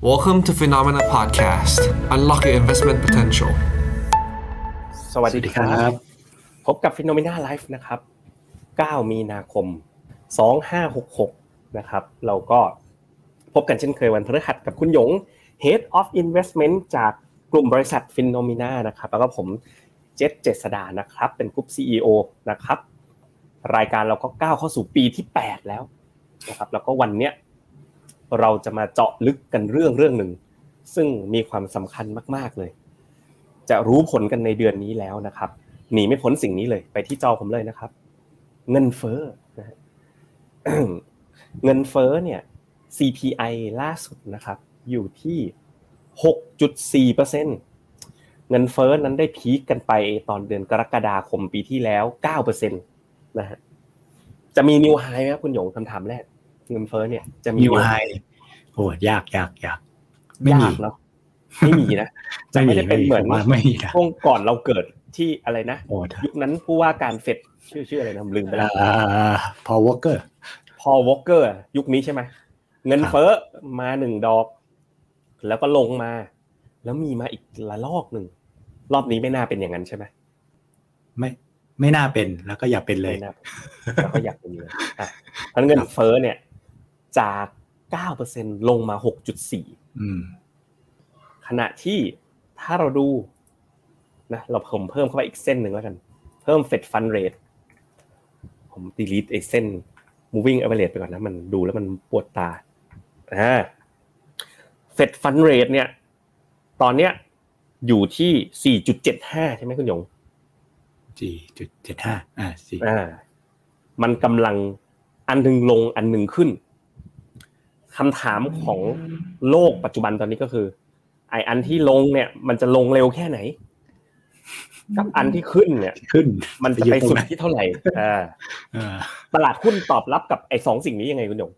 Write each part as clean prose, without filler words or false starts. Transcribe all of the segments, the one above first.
Welcome to Phenomena Podcast. Unlock your investment potential. สวัสดีครับพบกับ Phenomena Life นะครับ9มีนาคม2566นะครับเราก็พบกันเช่นเคยวันพฤหัสกับคุณหยง Head of Investment จากกลุ่มบริษัท FINNOMENA นะครับแล้วก็ผมเจษ เจษฎานะครับเป็น Group CEO นะครับรายการเราก็ก้าวเข้าสู่ปีที่8แล้วนะครับแล้วก็วันเนี้ยเราจะมาเจาะลึกกันเรื่องหนึ่งซึ่งมีความสำคัญมากๆเลยจะรู้ผลกันในเดือนนี้แล้วนะครับหนีไม่พ้นสิ่งนี้เลยไปที่จอผมเลยนะครับเงินเฟ้อเงินเฟ้อเนี่ย CPI ล่าสุดนะครับอยู่ที่ 6.4% เงินเฟ้อนั้นได้พีคกันไปตอนเดือนกรกฎาคมปีที่แล้ว 9% นะฮะจะมีนิวไฮไหมครับคุณหยงคำถามแรกเงินเฟ้อเนี่ยจะมีนิวไฮโหยากไม่มีเนาะไม่มีนะจะไม่ได้เป็นเหมือนช่วงก่อนเราเกิดที่อะไรนะยุคนั้นผู้ว่าการเฟดชื่ออะไรนะลืมไปแล้วพอลวอคเกอร์ยุคนี้ใช่ไหมเงินเฟ้อมา1ดอกแล้วก็ลงมาแล้วมีมาอีกระลอกนึงรอบนี้ไม่น่าเป็นอย่างนั้นใช่ไหมไม่น่าเป็นแล้วก็อย่าเป็นเลยแล้วก็อย่าเป็นเลยอ่ะเพราะเงินเฟ้อเนี่ยจาก 9% ลงมา 6.4 ขณะที่ถ้าเราดูนะเราเพิ่มเข้าไปอีกเส้นหนึ่งแล้วกันเพิ่ม Fed Fund Rate ผม delete ไอ้เส้น Moving Average ไปก่อนนะมันดูแล้วมันปวดตาFed Fund Rate เนี่ยตอนเนี้ยอยู่ที่ 4.75 ใช่ไหมคุณหยง 4.75 มันกำลังอันนึงลงอันนึงขึ้นคำถามของโลกปัจจุบันตอนนี้ก็คือไอ้อันที่ลงเนี่ยมันจะลงเร็วแค่ไหนกับอันที่ขึ้นเนี่ยขึ้นมันจะไปสุดที่เท่าไหร่ตลาดหุ้นตอบรับกับไอ้2สิ่งนี้ยังไงคุณหยง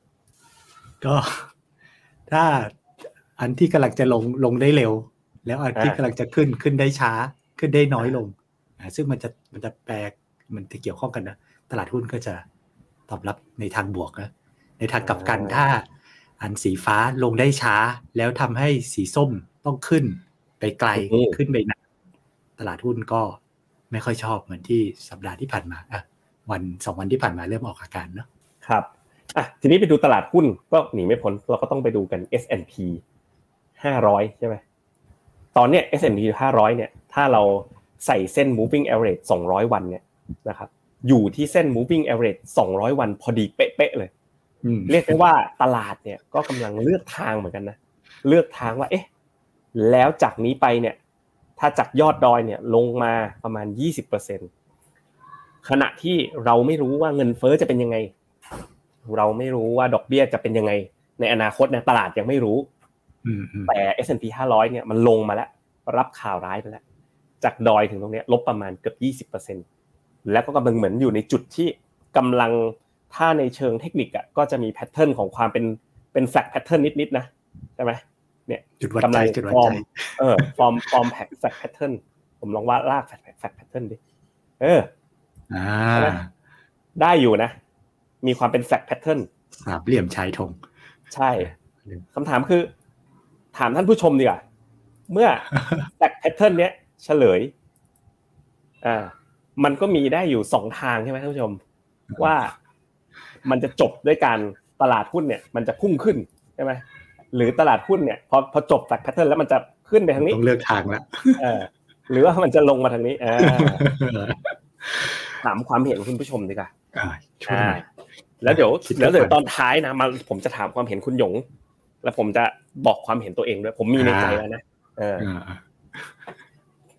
ก็ถ้าอันที่กำลังจะลงได้เร็วแล้วอันที่กำลังจะขึ้นได้ช้าขึ้นได้น้อยลงซึ่งมันจะแปลมันจะเกี่ยวข้องกันนะตลาดหุ้นก็จะตอบรับในทางบวกนะในทางกลับกันถ้าอันสีฟ้าลงได้ช้าแล้วทำให้สีส้มต้องขึ้นไปไกลขึ้นไปนานตลาดหุ้นก็ไม่ค่อยชอบเหมือนที่สัปดาห์ที่ผ่านมาวัน2วันที่ผ่านมาเริ่มออกอาการเนาะครับทีนี้ไปดูตลาดหุ้นก็หนีไม่พ้นเราก็ต้องไปดูกัน S&P 500ใช่ไหมตอนเนี้ย S&P 500เนี่ยถ้าเราใส่เส้น moving average 200วันเนี่ยนะครับอยู่ที่เส้น moving average 200วันพอดีเป๊ะๆเลยเรียกได้ว่าตลาดเนี่ยก็กำลังเลือกทางเหมือนกันนะเลือกทางว่าเอ๊ะแล้วจากนี้ไปเนี่ยถ้าจากยอดดอยเนี่ยลงมาประมาณ 20% ขณะที่เราไม่รู้ว่าเงินเฟ้อจะเป็นยังไงเราไม่รู้ว่าดอกเบี้ยจะเป็นยังไงในอนาคตเนี่ยตลาดยังไม่รู้แต่ S&P 500เนี่ยมันลงมาแล้วรับข่าวร้ายไปแล้วจากดอยถึงตรงเนี้ยลบประมาณเกือบ 20% แล้วก็กำลังเหมือนอยู่ในจุดที่กำลังถ้าในเชิงเทคนิคอ่ะก็จะมีแพทเทิร์นของความเป็นแฟลกแพทเทิร์นนิดๆนะใช่ไหมเนี่ยกำลังฟอร์มฟอร์มแฟลกแพทเทิร์นผมลองวาดลากแฟลกแพทเทิร์นดิได้อยู่นะมีความเป็นแฟลกแพทเทิร์นสามเหลี่ยมชายธงใช่คำถามคือถามท่านผู้ชมดีกว่าเมื่อแฟลกแพทเทิร์นเนี้ยเฉลยมันก็มีได้อยู่2ทางใช่ไหมท่านผู้ชมว่ามันจะจบด้วยการตลาดหุ้นเนี่ยมันจะพุ่งขึ้นใช่ไหมหรือตลาดหุ้นเนี่ยพอจบจากแพทเทิร์นแล้วมันจะขึ้นไปทางนี้ต้องเลือกทางแล้วหรือว่ามันจะลงมาทางนี้ถามความเห็นคุณผู้ชมดีกว่าแล้วเดี๋ยวตอนท้ายนะมาผมจะถามความเห็นคุณหยงแล้วผมจะบอกความเห็นตัวเองด้วยผมมีในใจแล้วนะ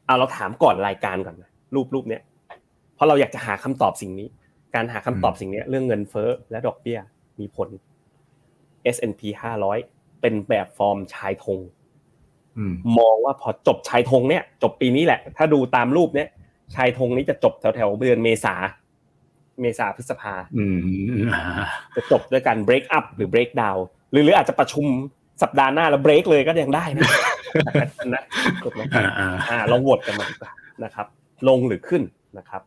เอาเราถามก่อนรายการก่อนนะรูปเนี้ยเพราะเราอยากจะหาคำตอบสิ่งนี้การหาคำตอบสิ่งนี้เรื่องเงินเฟ้อและดอกเบี้ยมีผล S&P 500เป็นแบบฟอร์มชายธงมองว่าพอจบชายธงเนี่ยจบปีนี้แหละถ้าดูตามรูปเนี่ยชายธงนี้จะจบแถวๆเดือนเมษาพฤษภาจะจบด้วยการ break up หรือ break down หรืออาจจะประชุมสัปดาห์หน้าแล้ว break เลยก็ยังได้นะจบไหมลองโหวตกันมานะครับลงหรือขึ้นนะครับ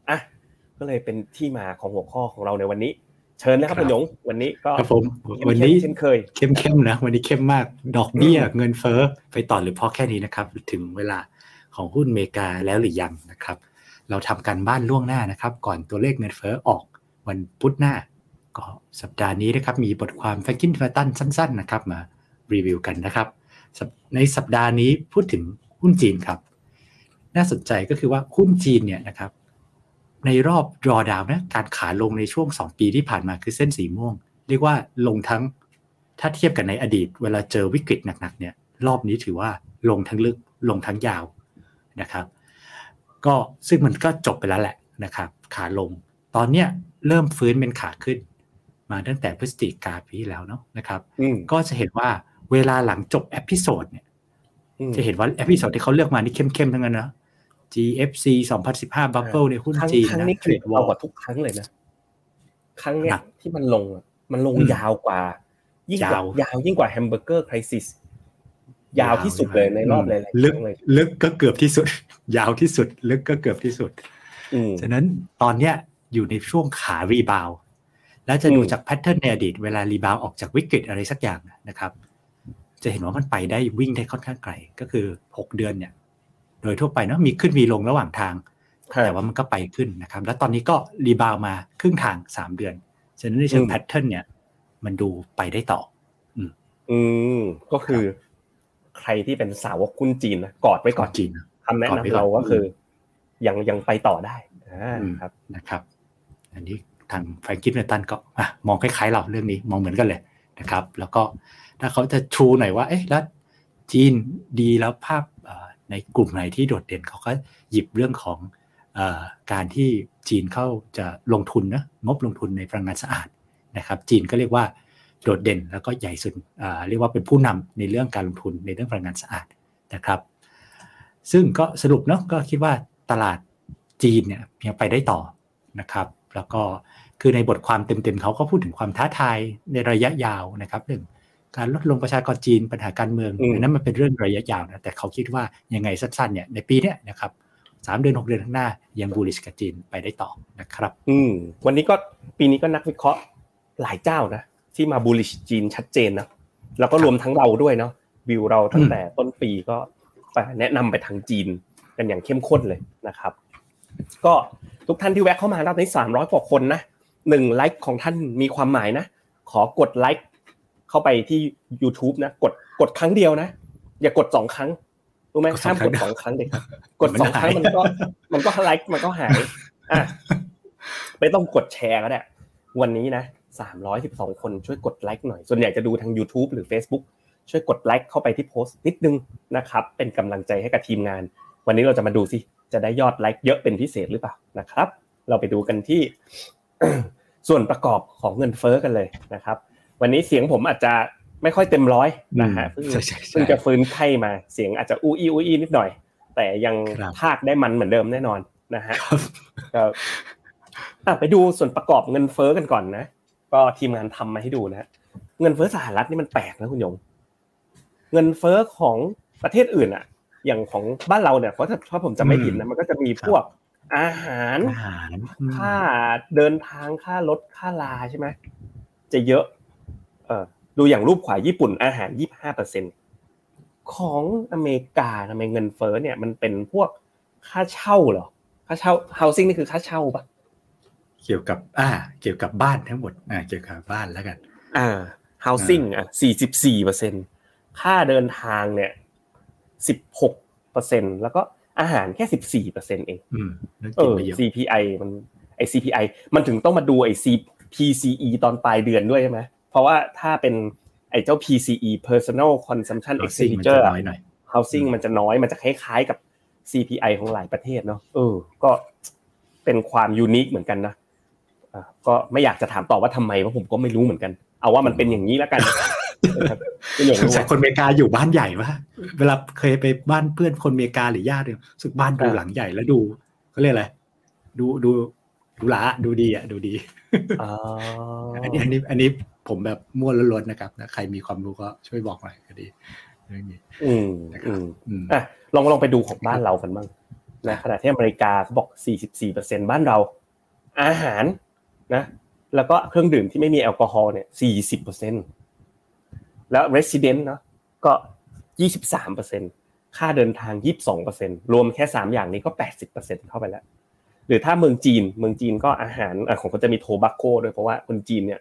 ก็เลยเป็นที่มาของหัวข้อของเราในวันนี้ เชิญเลยครับคุณหยงวันนี้ก็ครับผมวันนี้เช่นเคยเข้มๆนะวันนี้เข้มมากดอกเบี้ยเงินเฟ้อไปต่อหรือพอแค่นี้นะครับถึงเวลาของหุ้นอเมริกาแล้วหรือยังนะครับเราทำกันบ้านล่วงหน้านะครับก่อนตัวเลขเงินเฟ้อออกวันพุธหน้าก็สัปดาห์นี้นะครับมีบทความแฟรงกินฟัตตันสั้นๆนะครับมารีวิวกันนะครับในสัปดาห์นี้พูดถึงหุ้นจีนครับน่าสนใจก็คือว่าหุ้นจีนเนี่ยนะครับในรอบดรอดาวน์นะการขาลงในช่วง2ปีที่ผ่านมาคือเส้นสีม่วงเรียกว่าลงทั้งถ้าเทียบกันในอดีตเวลาเจอวิกฤตหนักๆเนี่ยรอบนี้ถือว่าลงทั้งลึกลงทั้งยาวนะครับก็ซึ่งมันก็จบไปแล้วแหละนะครับขาลงตอนเนี้ยเริ่มฟื้นเป็นขาขึ้นมาตั้งแต่พฤศจิกายนปีแล้วเนาะนะครับก็จะเห็นว่าเวลาหลังจบเอพิโซดเนี่ยจะเห็นว่าเอพิโซดที่เขาเลือกมานี่เข้มๆทั้งนั้นนะ GFC 2015 Bubble ในหุ้นจีนนะครั้งนี้คือเอากว่าทุกครั้งเลยนะครั้งเนี้ยที่มันลงอ่ะมันลงยาวกว่ายิ่งกว่ายาวยิ่งกว่าแฮมเบอร์เกอร์ไครซิสยาวที่สุดเลยในรอบหลายๆครั้งเลยลึกก็เกือบที่สุดยาวที่สุดลึกก็เกือบที่สุดฉะนั้นตอนเนี้ยอยู่ในช่วงขารีบาวแล้วจะดูจากแพทเทิร์นในอดีตเวลารีบาวออกจากวิกฤตอะไรสักอย่างนะครับจะเห็นว่ามันไปได้วิ่งได้ค่อนข้างไกลก็คือ6เดือนเนี่ยโดยทั่วไปเนาะมีขึ้นมีลงระหว่างทางแต่ว่ามันก็ไปขึ้นนะครับแล้วตอนนี้ก็รีบาวมาครึ่งทาง3เดือนฉะนั้นในเชิงแพทเทิร์นเนี่ยมันดูไปได้ต่อก็คือใครที่เป็นสาวกหุ้นจีนนะกอดไว้ก่อนจีนคำแนะนำเราก็คือยังไปต่อได้นะครับอันนี้ทางแฟรงกินตันก็มองคล้ายๆเราเรื่องนี้มองเหมือนกันเลยนะครับแล้วก็ถ้าเขาจะชูหน่อยว่าเอ๊ะแล้วจีนดีแล้วภาพในกลุ่มไหนที่โดดเด่นเขาก็หยิบเรื่องของการที่จีนเขาจะลงทุนนะงบลงทุนในพลังงานสะอาดนะครับจีนก็เรียกว่าโดดเด่นแล้วก็ใหญ่สุดเรียกว่าเป็นผู้นำในเรื่องการลงทุนในเรื่องพลังงานสะอาดนะครับซึ่งก็สรุปเนาะก็คิดว่าตลาดจีนเนี่ยยังไปได้ต่อนะครับแล้วก็คือในบทความเต็มๆเขาก็พูดถึงความท้าทายในระยะยาวนะครับเรื่องการลดลงประชากรจีนปัญหาการเมืองนั้นมันเป็นเรื่องระยะยาวนะแต่เขาคิดว่ายังไงสั้นๆเนี่ยในปีนี้นะครับ3เดือน6เดือนข้างหน้ายังบูลลิชกับจีนไปได้ต่อนะครับวันนี้ก็ปีนี้ก็นักวิเคราะห์หลายเจ้านะที่มาบูลลิชจีนชัดเจนนะแล้วก็รวมทั้งเราด้วยเนาะวิวเราตั้งแต่ต้นปีก็แนะนำไปทางจีนกันอย่างเข้มข้นเลยนะครับก็ทุกท่านที่แวะเข้ามาเราใน300กว่าคนนะ1ไลค์ของท่านมีความหมายนะขอกดไลค์เข้าไปที่ YouTube นะกดครั้งเดียวนะอย่ากด2ครั้งรู้มั้ยห้ามกด2ครั้งเด็ดกด2ครั้งมันก็ไลค์มันก็หายไม่ต้องกดแชร์ก็ได้วันนี้นะ312คนช่วยกดไลค์หน่อยส่วนใหญ่จะดูทาง YouTube หรือ Facebook ช่วยกดไลค์เข้าไปที่โพสต์นิดนึงนะครับเป็นกำลังใจให้กับทีมงานวันนี้เราจะมาดูสิจะได้ยอดไลค์เยอะเป็นพิเศษหรือเปล่านะครับเราไปดูกันที่ส่วนประกอบของเงินเฟ้อกันเลยนะครับวันนี้เสียงผมอาจจะไม่ค่อยเต็มร้อยนะฮะเพิ่งจะฟื้นไข้มาเสียงอาจจะอู้อี้อู้อี้นิดหน่อยแต่ยังพากได้มันเหมือนเดิมแน่นอนนะฮะไปดูส่วนประกอบเงินเฟ้อกันก่อนนะก็ทีมงานทำมาให้ดูนะเงินเฟ้อสหรัฐนี่มันแปลกนะคุณหยงเงินเฟ้อของประเทศอื่นอะอย่างของบ้านเราเนี่ยเพราะถ้าผมจะไม่ผิดนะมันก็จะมีพวกอาหารค่าเดินทางค่ารถค่าลาใช่ไหมจะเยอะดูอย่างรูปขวาญี่ปุ่นอาหาร 25% ของอเมริกาทำไมเงินเฟ้อเนี่ยมันเป็นพวกค่าเช่าเหรอค่าเช่า housing นี่คือค่าเช่าปะเกี่ยวกับบ้านทั้งหมดเกี่ยวกับบ้านแล้วกันhousing 44% ค่าเดินทางเนี่ย16% แล้วก็อาหารแค่ 14% เองCPI มันไอ้ CPI มันถึงต้องมาดูไอ้ PCE ตอนปลายเดือนด้วยใช่มั้ยเพราะว่าถ้าเป็นไอ้เจ้า PCE Personal Consumption Expenditure housing มันจะน้อยมันจะคล้ายๆกับ CPI ของหลายประเทศเนาะก็เป็นความยูนิคเหมือนกันนะก็ไม่อยากจะถามต่อว่าทำไมเพราะผมก็ไม่รู้เหมือนกันเอาว่ามันเป็นอย่างนี้แล้วกันจากคนอเมริกาอยู่บ้านใหญ่ป่ะเวลาเคยไปบ้านเพื่อนคนอเมริกาหรือญาติรู้สึกบ้านดูหลังใหญ่แล้วดูเค้าเรียกอะไรดูหลาดูดีอ่ะดูดีอันนี้ผมแบบมั่วล้วนๆนะครับนะใครมีความรู้ก็ช่วยบอกหน่อยก็ดีเรื่องนี้นะครับลองไปดูของบ้านเรากันบ้างนะขณะที่อเมริกาเขาบอก 44% บ้านเราอาหารนะ แล้วก็เครื่องดื่มที่ไม่มีแอลกอฮอล์เนี่ย 40% แล้ว resident เนาะก็ 23% ค่าเดินทาง 22% รวมแค่3อย่างนี้ก็ 80% เข้าไปแล้วหรือถ้าเมืองจีนก็อาหารของเขาจะมีโทบัคโก้ด้วยเพราะว่าคนจีนเนี่ย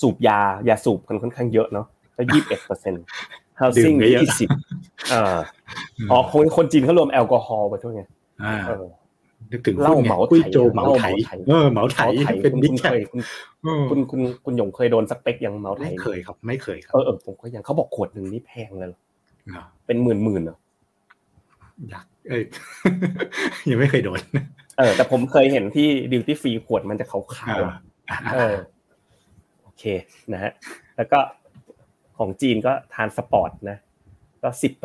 สูบยาสูบกันค่อนข้างเยอะเนาะก็ 21% housing 20คนจีนเขารวมแอลกอฮอล์ไปด้วยไงนึกถึงเล่าเหมาไถเหมาไถเป็นมิจฉาคุณหยงเคยโดนสเปคยังเหมาไถไม่เคยครับผมก็ยังเขาบอกขวดนึงนี่แพงเลยเหรอเป็นหมื่นๆเหรอยักยังไม่เคยโดนแต่ผมเคยเห็นที่ดิวตี้ฟรีขวดมันจะขาวๆโอเคนะฮะแล้วก็ของจีนก็ทานสปอร์ตนะก็ 10%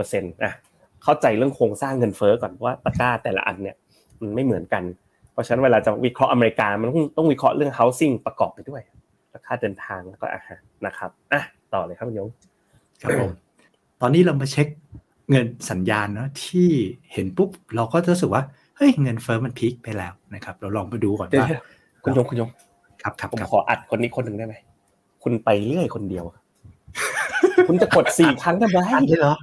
เข้าใจเรื่องโครงสร้างเงินเฟ้อก่อนว่าตะกร้าแต่ละอันเนี่ยมันไม่เหมือนกันเพราะฉะนั้นเวลาจะวิเคราะห์อเมริกามันต้องวิเคราะห์เรื่อง housing ประกอบไปด้วยราคาเดินทางแล้วก็อาหารนะครับต่อเลยครับคุณยงครับผมตอนนี้เรามาเช็คเงินสัญญาณเนาะที่เห็นปุ๊บเราก็จะรู้สึกว่าเฮ้ยเงินเฟ้อมันพีคไปแล้วนะครับเราลองไปดูก่อนว่าคุณยงครับผมขออัดคนนี้คนนึงได้ไหมคุณไปเรื่อยคนเดียวคุณจะกด4ครั้งได้มั้ยได้เหรอ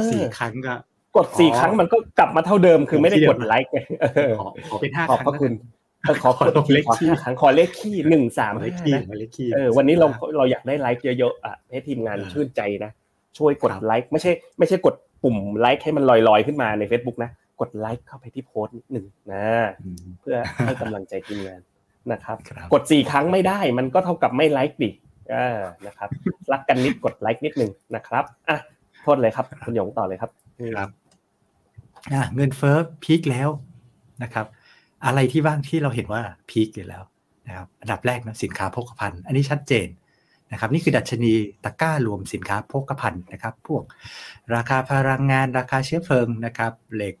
4ครั้งก็กด4ครั้งมันก็กลับมาเท่าเดิมคือไม่ได้กดไลค์ขอเป็น5ครั้งขอบพระคุณขอเลขขี้ครั้งขอเลขขี้135เลขขี้วันนี้เราอยากได้ไลค์เยอะๆให้ทีมงานชื่นใจนะช่วยกดไลค์ไม่ใช่กดปุ่มไลค์ให้มันลอยๆขึ้นมาใน Facebook นะกดไลค์เข้าไปที่โพสต์นิดนึงนะเพื่อให้กำลังใจทีมงานนะครับกด4ครั้งไม่ได้มันก็เท่ากับไม่ไลค์ดินะครับรักกันนิดกดไลค์นิดนึงนะครับโทษเลยครับคุณหยงต่อเลยครับเงินเฟ้อพีคแล้วนะครับอะไรที่บ้างที่เราเห็นว่าพีคอยู่แล้วนะครับอันดับแรกนะสินค้าโภคภัณฑ์อันนี้ชัดเจนนะครับนี่คือดัชนีตะกร้ารวมสินค้าโภคภัณฑ์นะครับพวกราคาพลังงานราคาเชื้อเพลิงนะครับเหล็ก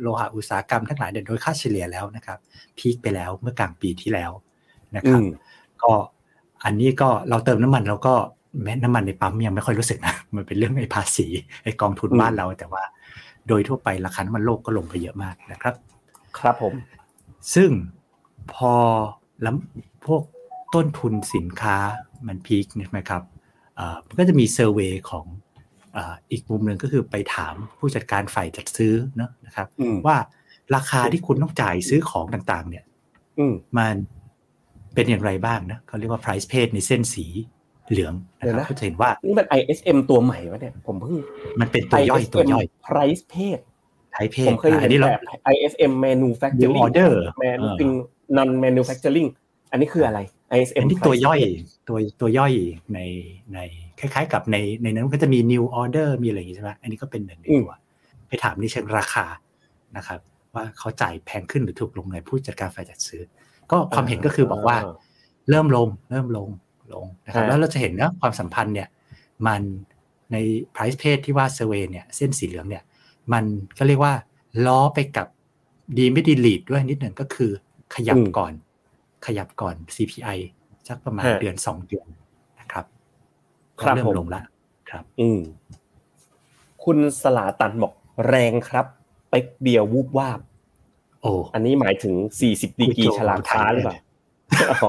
โลหะอุตสาหกรรมทั้งหลายโดยค่าเฉลี่ยแล้วนะครับพีคไปแล้วเมื่อกลางปีที่แล้วนะครับก็อันนี้ก็เราเติมน้ำมันแล้วก็แม้น้ำมันในปั๊มยังไม่ค่อยรู้สึกนะมันเป็นเรื่องไอ้ภาษีไอ้กองทุนบ้านเราแต่ว่าโดยทั่วไปราคาน้ำมันโลกก็ลงไปเยอะมากนะครับครับผมซึ่งพอแล้วพวกต้นทุนสินค้ามันพีคใช่ไหมครับมันก็จะมีเซอร์เวย์ของอีกมุมหนึ่งก็คือไปถามผู้จัดการฝ่ายจัดซื้อนะครับว่าราคาที่คุณต้องจ่ายซื้อของต่างๆเนี่ยมันเป็นอย่างไรบ้างนะเขาเรียกว่า price paid ในเส้นสีเหลืองนะครับเขาจะเห็นว่านี่มัน ISM ตัวใหม่วะเนี่ยผมเพิ่งมันเป็นตัวย่อย price paid ผมเคยเห็นแบบ ISM manufacturing order non manufacturing อันนี้คืออะไร ISM ที่ตัวย่อยในคล้ายๆกับในนั้นก็จะมี new order มีอะไรอย่างงี้ใช่ไหมอันนี้ก็เป็นหนึ่งในตัวไปถามในเชิงราคานะครับว่าเขาจ่ายแพงขึ้นหรือถูกลงในผู้จัดการฝ่ายจัดซื้อก็ความเห็นก็คือบอกว่าเริ่มลงนะครับแล้วเราจะเห็นนะความสัมพันธ์เนี่ยมันใน price page ที่ว่า survey เนี่ยเส้นสีเหลืองเนี่ยมันก็เรียกว่าล้อไปกับดีไม่ดีลีดด้วยนิดหนึ่งก็คือขยับก่อน CPI สักประมาณเดือน2เดือนนะครับก็เริ่มลงแล้วครับคุณสลาตันบอกแรงครับเป๊กเดียววูบวาบอันนี้หมายถึง40ดีกรีฉลามฟ้าหรือเปล่า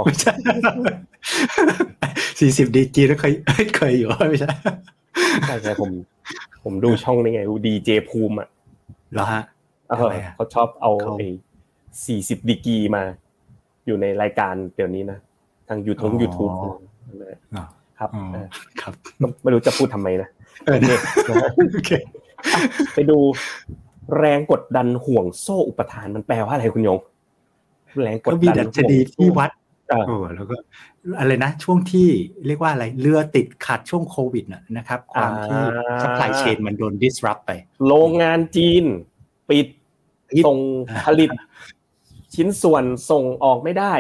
ไม่ใช่40ดีกรีแล้วเคยอยู่ไม่ใช่ผมดูช่องนี้ไงดูดีเจภูมิอ่ะเหรอฮะเขาชอบเอาไอ้40ดีกรีมาอยู่ในรายการเดี๋ยวนี้นะทาง YouTube นะครับไม่รู้จะพูดทำไมนะโอเคไปดูแรงกดดันห่วงโซ่อุปทานมันแปลว่าอะไรคุณยงแรงกดดันก็มีดัชนีที่วัดแล้วก็อะไรนะช่วงที่เรียกว่าอะไรเรือติดขัดช่วงโควิดนะครับความที่ซัพพลายเชนมันโดน disrupt ไปโรงงานจีนปิดส่งผลิตชิ้นส่วนส่งออกไม่ได้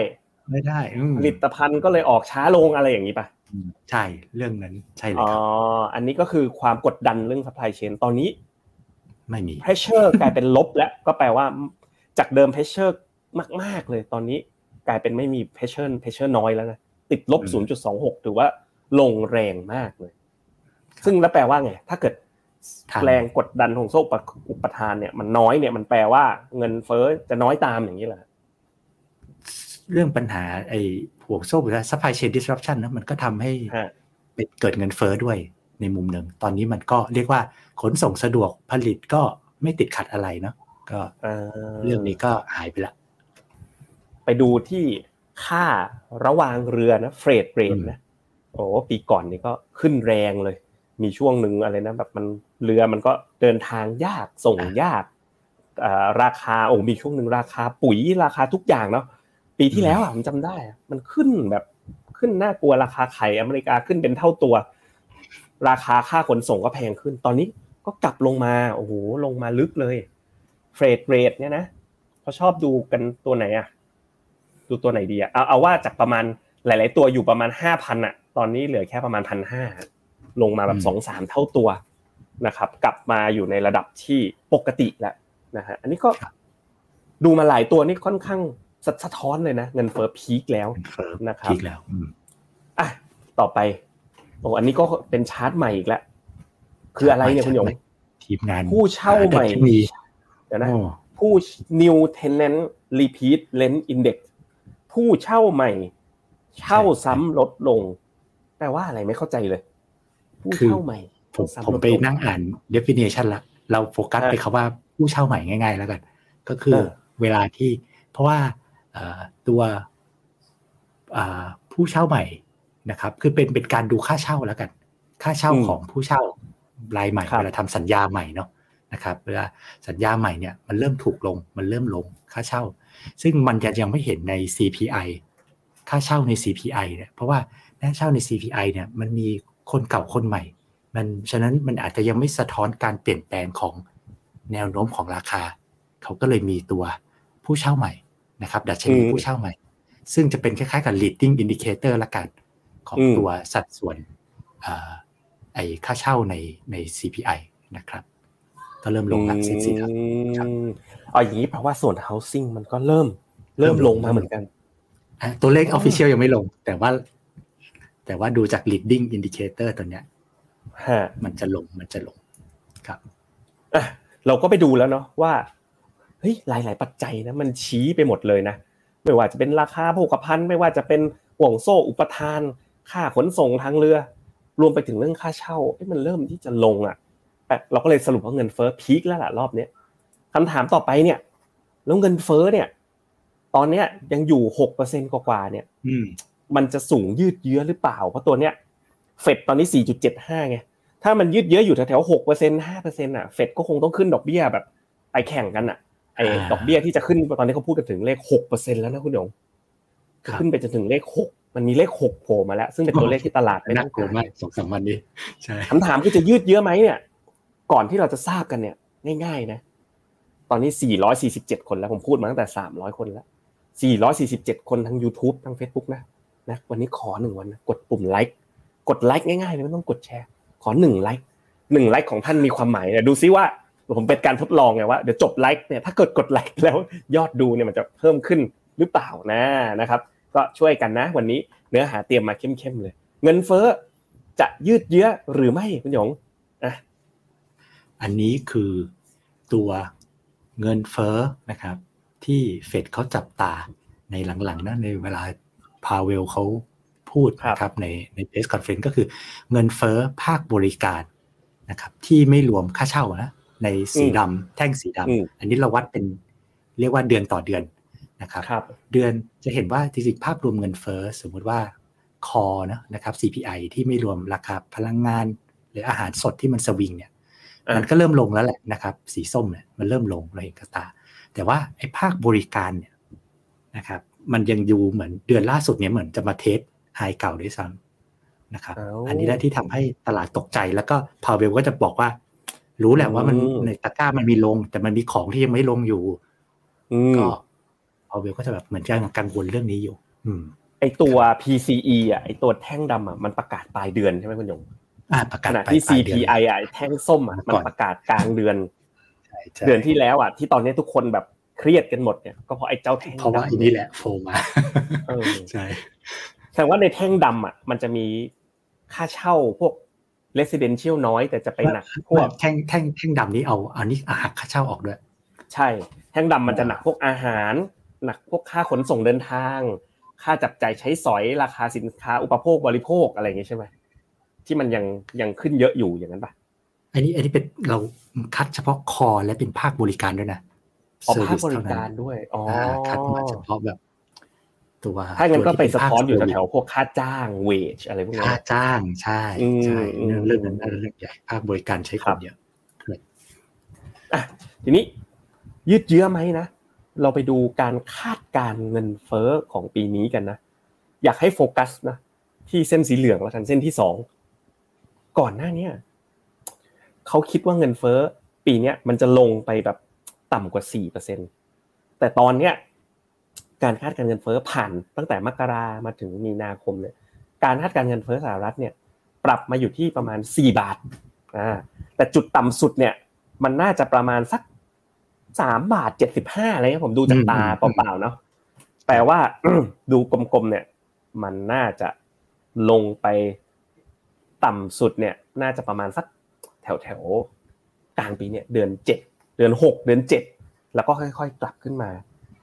ผลิตภัณฑ์ก็เลยออกช้าลงอะไรอย่างนี้ป่ะใช่เรื่องนั้นใช่เลยครับอันนี้ก็คือความกดดันเรื่องซัพพลายเชนตอนนี้ไม่มี pressure กลายเป็นลบแล้วก็แปลว่าจากเดิม pressure มากๆเลยตอนนี้กลายเป็นไม่มี pressure น้อยแล้วนะติดลบ 0.26 ถือว่าลงแรงมากเลยซึ่งแล้วแปลว่าไงถ้าเกิดแรงกดดันของโซ่อุปทานเนี่ยมันน้อยเนี่ยมันแปลว่าเงินเฟ้อจะน้อยตามอย่างนี้แหละ เรื่องปัญหาไอ้ห่วงโซ่หรือ supply chain disruption นะมันก็ทำให้เกิดเงินเฟ้อด้วยในมุมหนึ่งตอนนี้มันก็เรียกว่าขนส่งสะดวกผลิตก็ไม่ติดขัดอะไรเนาะก็เรื่องนี้ก็หายไปละไปดูที่ค่าระวางเรือนะเฟรทเรทนะโอ้ปีก่อนนี่ก็ขึ้นแรงเลยมีช่วงหนึ่งอะไรนะแบบมันเรือมันก็เดินทางยากส่งยากราคาโอ้มีช่วงหนึ่งราคาปุ๋ยราคาทุกอย่างเนาะปีที่แล้วผมจำได้มันขึ้นแบบขึ้นน่ากลัวราคาไข่อเมริกาขึ้นเป็นเท่าตัวราคาค่าขนส่งก็แพงขึ้นตอนนี้ก็กลับลงมาโอ้โหลงมาลึกเลยเฟรทเรทเนี่ยนะเขาชอบดูกันตัวไหนอ่ะดูตัวไหนดีอ่ะเอาว่าจากประมาณหลายๆตัวอยู่ประมาณ 5,000 อ่ะตอนนี้เหลือแค่ประมาณ 1,500 ลงมาแบบ 2-3 เท่าตัวนะครับกลับมาอยู่ในระดับที่ปกติแล้วนะฮะอันนี้ก็ดูมาหลายตัวนี่ค่อนข้างสะท้อนเลยนะเงินเฟ้อพีคแล้วนะครับพีคแล้วอ่ะต่อไปโอ้อันนี้ก็เป็นชาร์ตใหม่อีกแล้วคืออะไรเนี่ยคุณหยงทีมงานผู้เช่าใหม่เดี๋ยวนะผู้ New Tenant Repeat Rent Index ผู้เช่าใหม่เช่าซ้ำลดลงแปลว่าอะไรไม่เข้าใจเลยผู้เช่าใหม่ผมไปนั่งอ่าน definition ละเราโฟกัสไปคำว่าผู้เช่าใหม่ง่ายๆแล้วกันก็คือเวลาที่เพราะว่าตัวผู้เช่าใหม่นะครับคือเป็นการดูค่าเช่าแล้วกันค่าเช่าของผู้เช่ารายใหม่เวลาทำสัญญาใหม่เนาะนะครับเวลาสัญญาใหม่เนี่ยมันเริ่มถูกลงมันเริ่มลงค่าเช่าซึ่งมันยังไม่เห็นใน CPI ค่าเช่าใน CPI เนี่ยเพราะว่าค่าเช่าใน CPI เนี่ยมันมีคนเก่าคนใหม่มันฉะนั้นมันอาจจะยังไม่สะท้อนการเปลี่ยนแปลงของแนวโน้มของราคาเขาก็เลยมีตัวผู้เช่าใหม่นะครับดัชนีผู้เช่าใหม่ซึ่งจะเป็นคล้ายๆกับ leading indicator ละกันของตัวสัดส่วนไอ้ค่าเช่าใน CPI นะครับก็เริ่มลงหลักสิบสี่ครับเอาอย่างนี้เพราะว่าส่วน housing มันก็เริ่มลงมาเหมือนกันตัวเลข official ยังไม่ลงแต่ว่าดูจาก leading indicator ตัวเนี้ยมันจะลงครับเราก็ไปดูแล้วเนาะว่าเฮ้ยหลายๆปัจจัยนะมันชี้ไปหมดเลยนะไม่ว่าจะเป็นราคาโภคภัณฑ์ไม่ว่าจะเป็นห่วงโซ่อุปทานค่าขนส่งทางเรือรวมไปถึงเรื่องค่าเช่ามันเริ่มที่จะลงอ่ะเราก็เลยสรุปว่าเงินเฟ้อพีคแล้วล่ะรอบนี้คำถามต่อไปเนี่ยแล้วเงินเฟ้อเนี่ยตอนนี้ยังอยู่ 6% กว่าๆเนี่ยมันจะสูงยืดเยื้อหรือเปล่าเพราะตัวเนี้ยเฟดตอนนี้ 4.75 ไงถ้ามันยืดเยื้ออยู่แถวๆ 6% 5% น่ะเฟดก็คงต้องขึ้นดอกเบี้ยแบบไปแข่งกันน่ะไอ้ดอกเบี้ยที่จะขึ้นตอนนี้เขาพูดกันถึงเลข 6% แล้วนะคุณหยงขึ้นไปจนถึงเลข6มันมีเลข6โผล่มาแล้วซึ่งเป็นตัวเลขที่ตลาดไม่น่ากลัวมาก 2-3 วันนี้ใช่คำถามคือจะยืดเยื้อไหมเนี่ยก่อนที่เราจะทราบกันเนี่ยง่ายๆนะตอนนี้447คนแล้วผมพูดมาตั้งแต่300คนแล้ว447คนทั้ง YouTube ทั้ง Facebook นะวันนี้ขอ1วันนะกดปุ่มไลค์ง่ายๆเลยไม่ต้องกดแชร์ขอ1ไลค์1ไลค์ของท่านมีความหมายนะดูซิว่าผมเป็นการทดลองไงว่าเดี๋ยวจบไลค์เนี่ยถ้าเกิดกดไลค์แล้วยอดดูเนี่ยมันจะเพิ่มขึ้นหรือเปล่านะครับก็ช่วยกันนะวันนี้เนื้อหาเตรียมมาเข้มๆเลยเงินเฟ้อจะยืดเยื้อหรือไม่คุณหยงอันนี้คือตัวเงินเฟ้อนะครับที่เฟดเขาจับตาในหลังๆนะในเวลาพาเวลเขาพูดนะครับใน press conference ก็คือเงินเฟ้อภาคบริการนะครับที่ไม่รวมค่าเช่านะในสีดำแท่งสีดำอันนี้เราวัดเป็นเรียกว่าเดือนต่อเดือนนะครับเดือนจะเห็นว่าจริงๆภาพรวมเงินเฟ้อสมมุติว่าคอนะครับ CPI ที่ไม่รวมราคาพลังงานหรืออาหารสดที่มันสวิงเนี่ยมันก็เริ่มลงแล้วแหละนะครับสีส้มเนี่ยมันเริ่มลงเราเห็นกับตาแต่ว่าไอ้ภาคบริการเนี่ยนะครับมันยังอยู่เหมือนเดือนล่าสุดเนี่ยเหมือนจะมาเทสไฮเก่าด้วยซ้ำนะครับอันนี้แหละที่ทำให้ตลาดตกใจแล้วก็พาวเวลก็จะบอกว่ารู้แหละว่ามันในตะกร้ามันมีลงแต่มันมีของที่ยังไม่ลงอยู่ก็พาวเวลก็จะแบบเหมือนจะกังวลเรื่องนี้อยู่ไอตัว PCE อ่ะไอตัวแท่งดำอ่ะมันประกาศปลายเดือนใช่ไหมคุณหยงขณะที่ CPI อ่ะแท่งส้มอ่ะมันประกาศกลางเดือนที่แล้วอ่ะที่ตอนนี้ทุกคนแบบเครียดกันหมดเนี่ยก็เพราะไอ้เจ้าแท่งดำเพราะว่าอันนี้แหละโฟมาใช่แสดงว่าในแท่งดำอ่ะมันจะมีค่าเช่าพวก residential น้อยแต่จะไปหนักพวกแท่งดำนี้เอาอันนี้หักค่าเช่าออกด้วยใช่แท่งดำมันจะหนักพวกอาหาร หนักพวกค่าขนส่งเดินทางค่าจับจ่ายใช้สอยราคาสินค้าอุปโภคบริโภคอะไรอย่างงี้ใช่ไหมที่มันยังขึ้นเยอะอยู่อย่างนั้นป่ะอันนี้เป็นเราคัดเฉพาะคอและเป็นภาคบริการด้วยนะภาคบริการด้วยอ๋อคัดมาเฉพาะแบบตัวถ้างั้นก็ไปสะท้อนอยู่แถวพวกค่าจ้างเวจอะไรพวกนี้ค่าจ้างใช่ใช่เรื่องนั้นเรื่องใหญ่ภาคบริการใช้คนเยอะอ่ะทีนี้ยืดเยื้อไหมนะเราไปดูการคาดการเงินเฟ้อของปีนี้กันนะอยากให้โฟกัสนะที่เส้นสีเหลืองแล้วกันเส้นที่2ก่อนหน้านี้เขาคิดว่าเงินเฟ้อปีนี้มันจะลงไปแบบต่ำกว่า 4% แต่ตอนเนี้ยการคาดการเงินเฟ้อผ่านตั้งแต่มกรามาถึงมีนาคมเนี่ยการคาดการเงินเฟ้อสหรัฐเนี่ยปรับมาอยู่ที่ประมาณ4 บาทแต่จุดต่ำสุดเนี่ยมันน่าจะประมาณสัก3.75 บาทอะไรเงี้ยผมดูจากตาเปล่าๆเนาะแปลว่าดูกลมๆเนี่ยมันน่าจะลงไปต่ำสุดเนี่ยน่าจะประมาณสักแถวๆกลางปีเนี่ยเดือน7เดือน6เดือน7แล้วก็ค่อยๆกลับขึ้นมา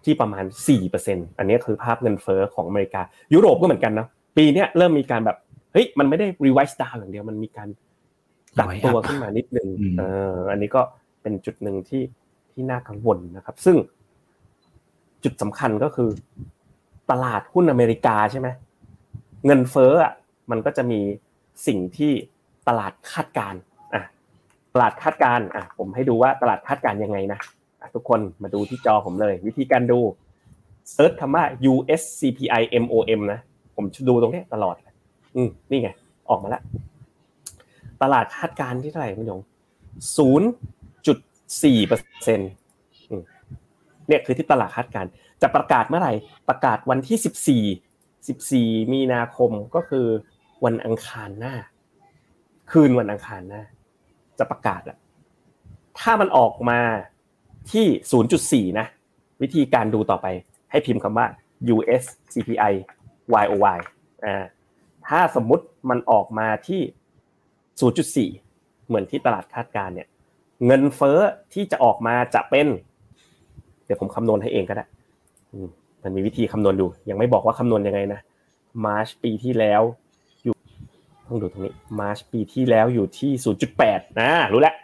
ที่ประมาณ 4% อันนี้คือภาพเงินเฟ้อของอเมริกายุโรปก็เหมือนกันเนาะปีเนี้ยเริ่มมีการแบบเฮ้ยมันไม่ได้ revise down อย่างเดียวมันมีการปรับตัวขึ้นมานิดนึงอันนี้ก็เป็นจุดนึงที่น่ากังวลนะครับซึ่งจุดสำคัญก็คือตลาดหุ้นอเมริกาใช่ไหมเงินเฟ้ออ่ะมันก็จะมีสิ่งที่ตลาดคาดการณ์ตลาดคาดการณ์ผมให้ดูว่าตลาดคาดการณ์ยังไงนะทุกคนมาดูที่จอผมเลยวิธีการดูเซิร์ชคำว่า US CPI MOM นะผมดูตรงนี้ตลอดนี่ไงออกมาแล้วตลาดคาดการณ์ที่เท่าไหร่คุณหยง 0.4% เนี่ยคือที่ตลาดคาดการณ์จะประกาศเมื่อไหร่ประกาศวันที่14มีนาคมก็คือวันอังคารหน้าคืนวันอังคารหน้าจะประกาศอ่ะถ้ามันออกมาที่ 0.4 นะวิธีการดูต่อไปให้พิมพ์คำว่า US CPI YOY ถ้าสมมุติมันออกมาที่0.4 เหมือนที่ตลาดคาดการณ์เนี่ยเงินเฟ้อที่จะออกมาจะเป็นเดี๋ยวผมคำนวณให้เองก็ได้มันมีวิธีคำนวณดูยังไม่บอกว่าคำนวณยังไงนะมาร์ชปีที่แล้วอยู่ต้องดูตรงนี้มาร์ชปีที่แล้วอยู่ที่ 0.8 นะรู้แล้ว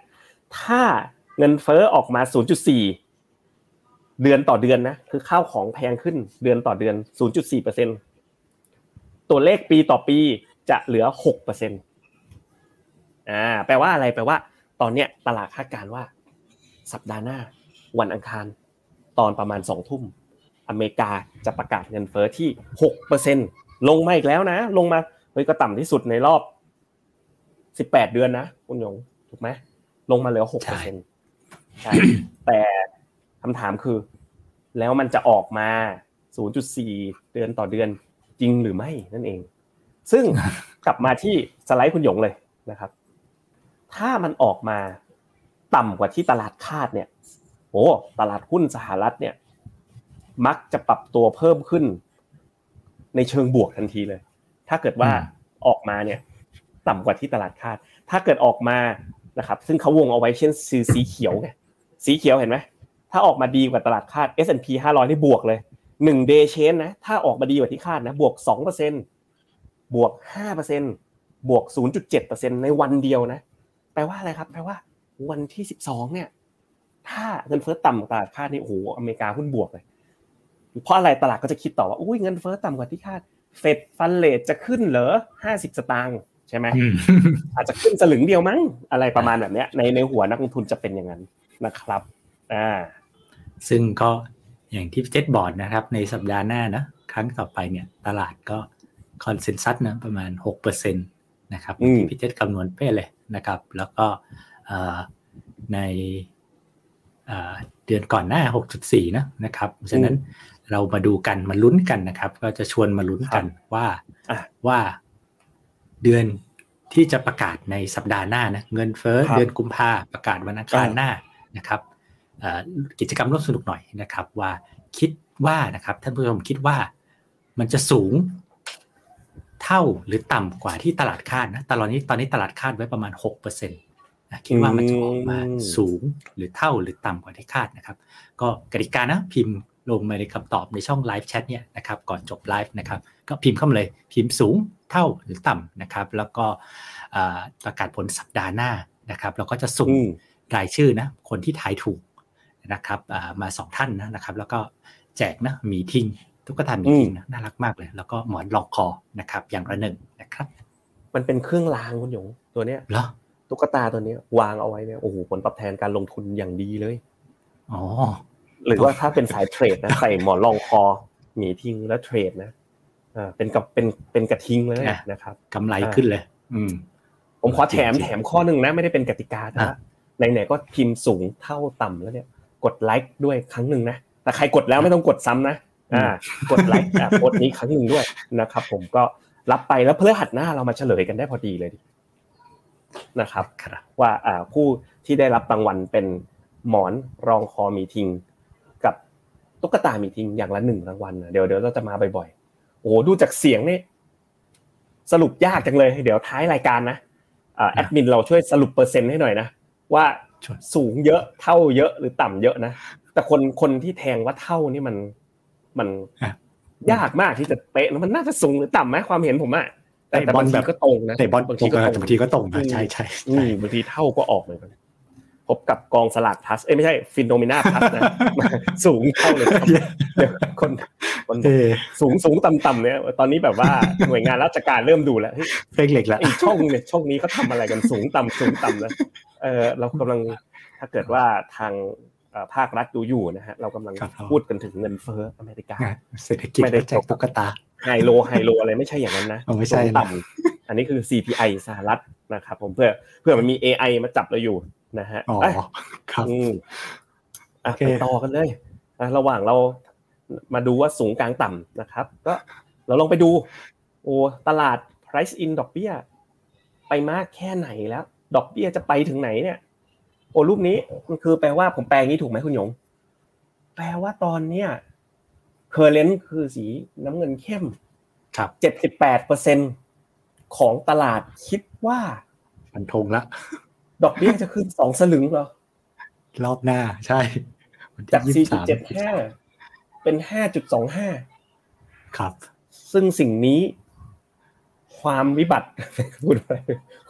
ถ้าเงินเฟ้อออกมา 0.4 เดือนต่อเดือนนะคือข้าวของแพงขึ้นเดือนต่อเดือน 0.4% ตัวเลขปีต่อปีจะเหลือ 6%แปลว่าอะไรแปลว่าตอนเนี้ยตลาดคาดการณ์ว่าสัปดาห์หน้าวันอังคารตอนประมาณ 20:00 นอเมริกาจะประกาศเงินเฟ้อที่ 6% ลงมาอีกแล้วนะลงมาเฮ้ยก็ต่ำที่สุดในรอบ18เดือนนะคุณหยงถูกมั้ยลงมาเหลือ 6% ใช่แต่คำถามคือแล้วมันจะออกมา 0.4 เดือนต่อเดือนจริงหรือไม่นั่นเองซึ่งกลับมาที่สไลด์คุณหยงเลยนะครับถ้ามันออกมาต่ำกว่าที่ตลาดคาดเนี่ยโอ้ตลาดหุ้นสหรัฐเนี่ยมักจะปรับตัวเพิ่มขึ้นในเชิงบวกทันทีเลยถ้าเกิดว่าออกมาเนี่ยต่ำกว่าที่ตลาดคาดถ้าเกิดออกมานะครับซึ่งเขาวงเอาไว้เช่นสีเขียวไงสีเขียวเห็นไหมถ้าออกมาดีกว่าตลาดคาด S&P 500นี่บวกเลย1 day change นะถ้าออกมาดีกว่าที่คาดนะบวก 2% บวก 5% บวก 0.7% ในวันเดียวนะแปลว่าอะไรครับแปลว่าวันที่12เนี่ยถ้าเงินเฟ้อต่ำกว่าตลาดคาดนี่โอ้โหอเมริกาหุ้นบวกเลยเพราะอะไรตลาดก็จะคิดต่อว่าอุ้ยเงินเฟ้อต่ำกว่าที่คาดเฟดฟันเรทจะขึ้นเหรอ50สตางค์ใช่ไหมอาจจะขึ้นสลึงเดียวมั้งอะไรประมาณแบบเนี้ยในหัวนักลงทุนจะเป็นอย่างนั้นนะครับซึ่งก็อย่างที่เจ็ดบอร์ดนะครับในสัปดาห์หน้านะครั้งต่อไปเนี่ยตลาดก็คอนเซนซัสนะประมาณ 6% นะครับที่พี่เจ็ดคำนวณเป๊ะเลยนะครับแล้วก็ในเดือนก่อนหน้า 6.4 นะนะครับเพราะฉะนั้นเรามาดูกันมาลุ้นกันนะครับก็จะชวนมาลุ้นกันว่าเดือนที่จะประกาศในสัปดาห์หน้านะเงินเฟ้อเดือนกุมภาพันธ์ประกาศวันอังคารหน้านะครับกิจกรรมร่วมสนุกหน่อยนะครับว่าคิดว่านะครับท่านผู้ชมคิดว่ามันจะสูงเท่าหรือต่ำกว่าที่ตลาดคาดนะตอนนี้ตลาดคาดไว้ประมาณ 6% นะคิดว่ามันจะออกมาสูงหรือเท่าหรือต่ำกว่าที่คาดนะครับก็กติกานะพิมพ์ ลงมาในคำตอบในช่องไลฟ์แชทเนี่ยนะครับก่อนจบไลฟ์นะครับก็พิมพ์เข้ามาเลยพิมพ์สูงเท่าหรือต่ำนะครับแล้วก็ประกาศผลสัปดาห์หน้านะครับเราก็จะสุ่มรายชื่อนะคนที่ทายถูกนะครับมา2ท่านนะครับแล้วก็แจกนะมีทิ้งตุ๊กตามีทิ้งนะน่ารักมากเลยแล้วก็หมอนรองคอนะครับอย่างละหนึ่งนะครับมันเป็นเครื่องรางคุณหยงตัวเนี้ยเหรอตุ๊กตาตัวนี้วางเอาไว้เนี่ยโอ้โหผลตอบแทนการลงทุนอย่างดีเลยอ๋อหรือว่าถ้าเป็นสายเทรดนะใส่หมอนรองคอมีทิ้งแล้วเทรดนะเป็นกับเป็นกระทิงเลยนะครับกำไรขึ้นเลยผมขอแถมข้อนึงนะไม่ได้เป็นกติกานะไหนๆก็พิมพ์สูงเท่าต่ำแล้วเนี่ยกดไลค์ด้วยครั้งนึงนะแต่ใครกดแล้วไม่ต้องกดซ้ำนะกดไลค์แบบโพสต์นี้ครั้งนึงด้วยนะครับผมก็รับไปแล้วพฤหัสหน้าเรามาเฉลยกันได้พอดีเลยนะครับว่าผู้ที่ได้รับรางวัลเป็นหมอนรองคอมีทิ้งกับตุ๊กตามีทิ้งอย่างละ1รางวัลนะเดี๋ยวเราจะมาบ่อยๆโอ้ดูจากเสียงนี่สรุปยากจังเลยเดี๋ยวท้ายรายการนะแอดมินเราช่วยสรุปเปอร์เซ็นต์ให้หน่อยนะว่าสูงเยอะเท่าเยอะหรือต่ำเยอะนะแต่คนที่แทงว่าเท่านี่มันยากมากที่จะเป๊ะมันน่าจะสูงหรือต่ำไหมความเห็นผมอะแต่บางทีก็ตรงนะแต่บางทีก็ตรงนะใช่ใช่บางทีเท่าก็ออกเหมือนกันพบกับกองสลากพลัสไม่ใช่ FINNOMENA พลัสนะสูงเท่าเลยคนสูงต่ำๆเนี่ยตอนนี้แบบว่าหน่วยงานราชการเริ่มดูแล้วเพ่งเล็กแล้วไอ้ช่องนี้เขาทำอะไรกันสูงต่ำนะเรากำลังถ้าเกิดว่าทางภาครัฐดูอยู่นะฮะเรากำลังพูดกันถึงเงินเฟ้ออเมริกาเศรษฐกิจไม่ได้แจกตุ๊กตาไฮโลอะไรไม่ใช่อย่างนั้นนะไม่ใช่ต่ำอันนี้คือ CPI สหรัฐนะครับผมเพื่อมันมี AI มาจับเราอยู่นะฮะอ๋อครับไปต่อกันเลยระหว่างเรามาดูว่าสูงกลางต่ำนะครับก็เราลองไปดูโอ้ตลาด price in ดอกเบี้ยไปมากแค่ไหนแล้วดอกเบี้ยจะไปถึงไหนเนี่ยโอ้รูปนี้มันคือแปลว่าผมแปลงี้ถูกไหมคุณหยงแปลว่าตอนเนี้ย current คือสีน้ำเงินเข้มครับ 78% ของตลาดคิดว่าฟันธงละดอกเบี้ยจะขึ้น2สลึงเหรอรอบหน้าใช่จาก 4.75 เป็น 5.25 ครับซึ่งสิ่งนี้ความวิบัติพูดไป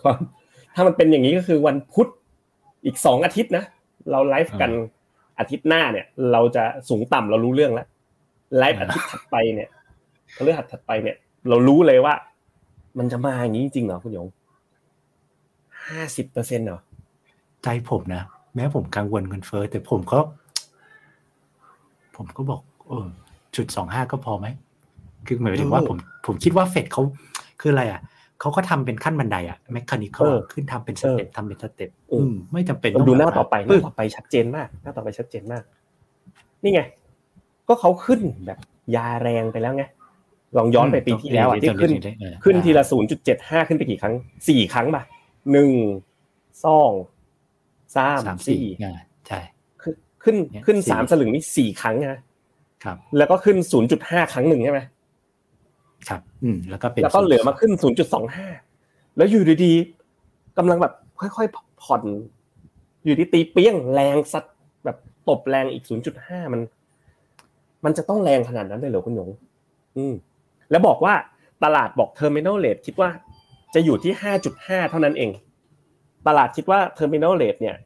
ความถ้ามันเป็นอย่างนี้ก็คือวันพุธอีก2อาทิตย์นะเราไลฟ์กันอาทิตย์หน้าเนี่ยเราจะสูงต่ำเรารู้เรื่องแล้วไลฟ์อาทิตย์ถัดไปเนี่ยเรื่องถัดไปเนี่ยเรารู้เลยว่ามันจะมาอย่างนี้จริงเหรอคุณหยง50% เหรอใจผมนะแม้ผมกังวลเงินเฟ้อแต่ผมก็บอก0.25 ก็พอไหมคือหมายถึงว่าผมคิดว่าเฟดเขาคืออะไรอ่ะเขาก็ทำเป็นขั้นบันไดอ่ะเมคานิคอลขึ้นทำเป็นสเต็ปไม่จำเป็นต้องดูหน้าต่อไปชัดเจนมากหน้าต่อไปชัดเจนมากนี่ไงก็เขาขึ้นแบบยาแรงไปแล้วไงลองย้อนไปปีที่แล้วที่ขึ้นทีละ 0.75 ขึ้นไปกี่ครั้ง4ครั้งป่ะ1 2 3 4ใช่ขึ้น3สลึงนี่4ครั้งนะครับแล้วก็ขึ้น 0.5 ครั้งนึงใช่มั้ยครับแล้วก็เหลือมาขึ้น 0.25 แล้วอยู่ดีๆกำลังแบบค่อยๆผ่อนอยู่ดีตีเปี้ยงแรงสัดแบบตบแรงอีก 0.5 มันจะต้องแรงขนาดนั้นเลยเหรอคุณหยงแล้วบอกว่าตลาดบอก Terminal Rate คิดว่าจะอยู่ที่ 5.5 เท่านั้นเองตลาดคิดว่า Terminal Rate เนี่ย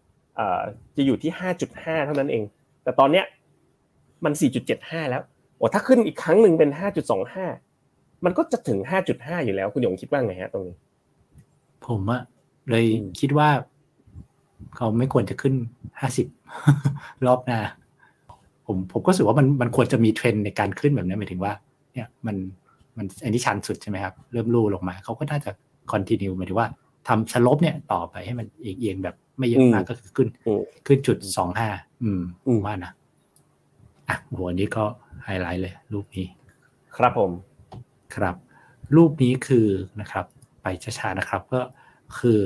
จะอยู่ที่ 5.5 เท่านั้นเองแต่ตอนเนี้ยมัน 4.75 แล้วโอ้ถ้าขึ้นอีกครั้งนึงเป็น 5.25 มันก็จะถึง 5.5 อยู่แล้วคุณหยงคิดว่าไงฮะตรงนี้ผมอะเลยคิดว่าเขาไม่ควรจะขึ้น50รอบหน้าผมก็รู้สึกว่ามันควรจะมีเทรนด์ในการขึ้นแบบนี้หมายถึงว่าเนี่ยมันอันนี้ชันสุดใช่ไหมครับเริ่มลู่ลงมาเขาก็น่าจะคอนทินิวหมายถึงว่าทำสโลปเนี่ยต่อไปให้มันเอียงแบบไม่เยอะมากก็คือขึ้น 0.25 ว่านะอ่ะหัวนี้ก็ไฮไลท์เลยรูปนี้ครับผมครับรูปนี้คือนะครับไปช้าๆนะครับก็คือ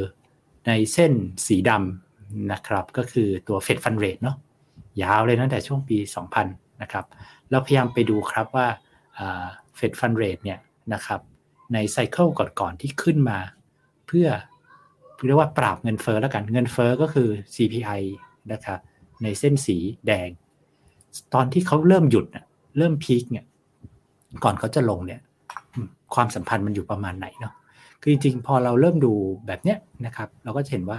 ในเส้นสีดำนะครับก็คือตัว Fed Fund Rate เนาะยาวเลยตั้งแต่ช่วงปี 2000 นะครับเราพยายามไปดูครับว่าFed Fund Rate เนี่ยนะครับในไซเคิลก่อนๆที่ขึ้นมาเพื่อเรียกว่าปราบเงินเฟ้อแล้วกันเงินเฟ้อก็คือ CPI นะครับในเส้นสีแดง ตอนที่เขาเริ่มหยุดเนี่ยเริ่มพีคเนี่ยก่อนเขาจะลงเนี่ยความสัมพันธ์มันอยู่ประมาณไหนเนาะคือจริงๆพอเราเริ่มดูแบบเนี้ยนะครับเราก็จะเห็นว่า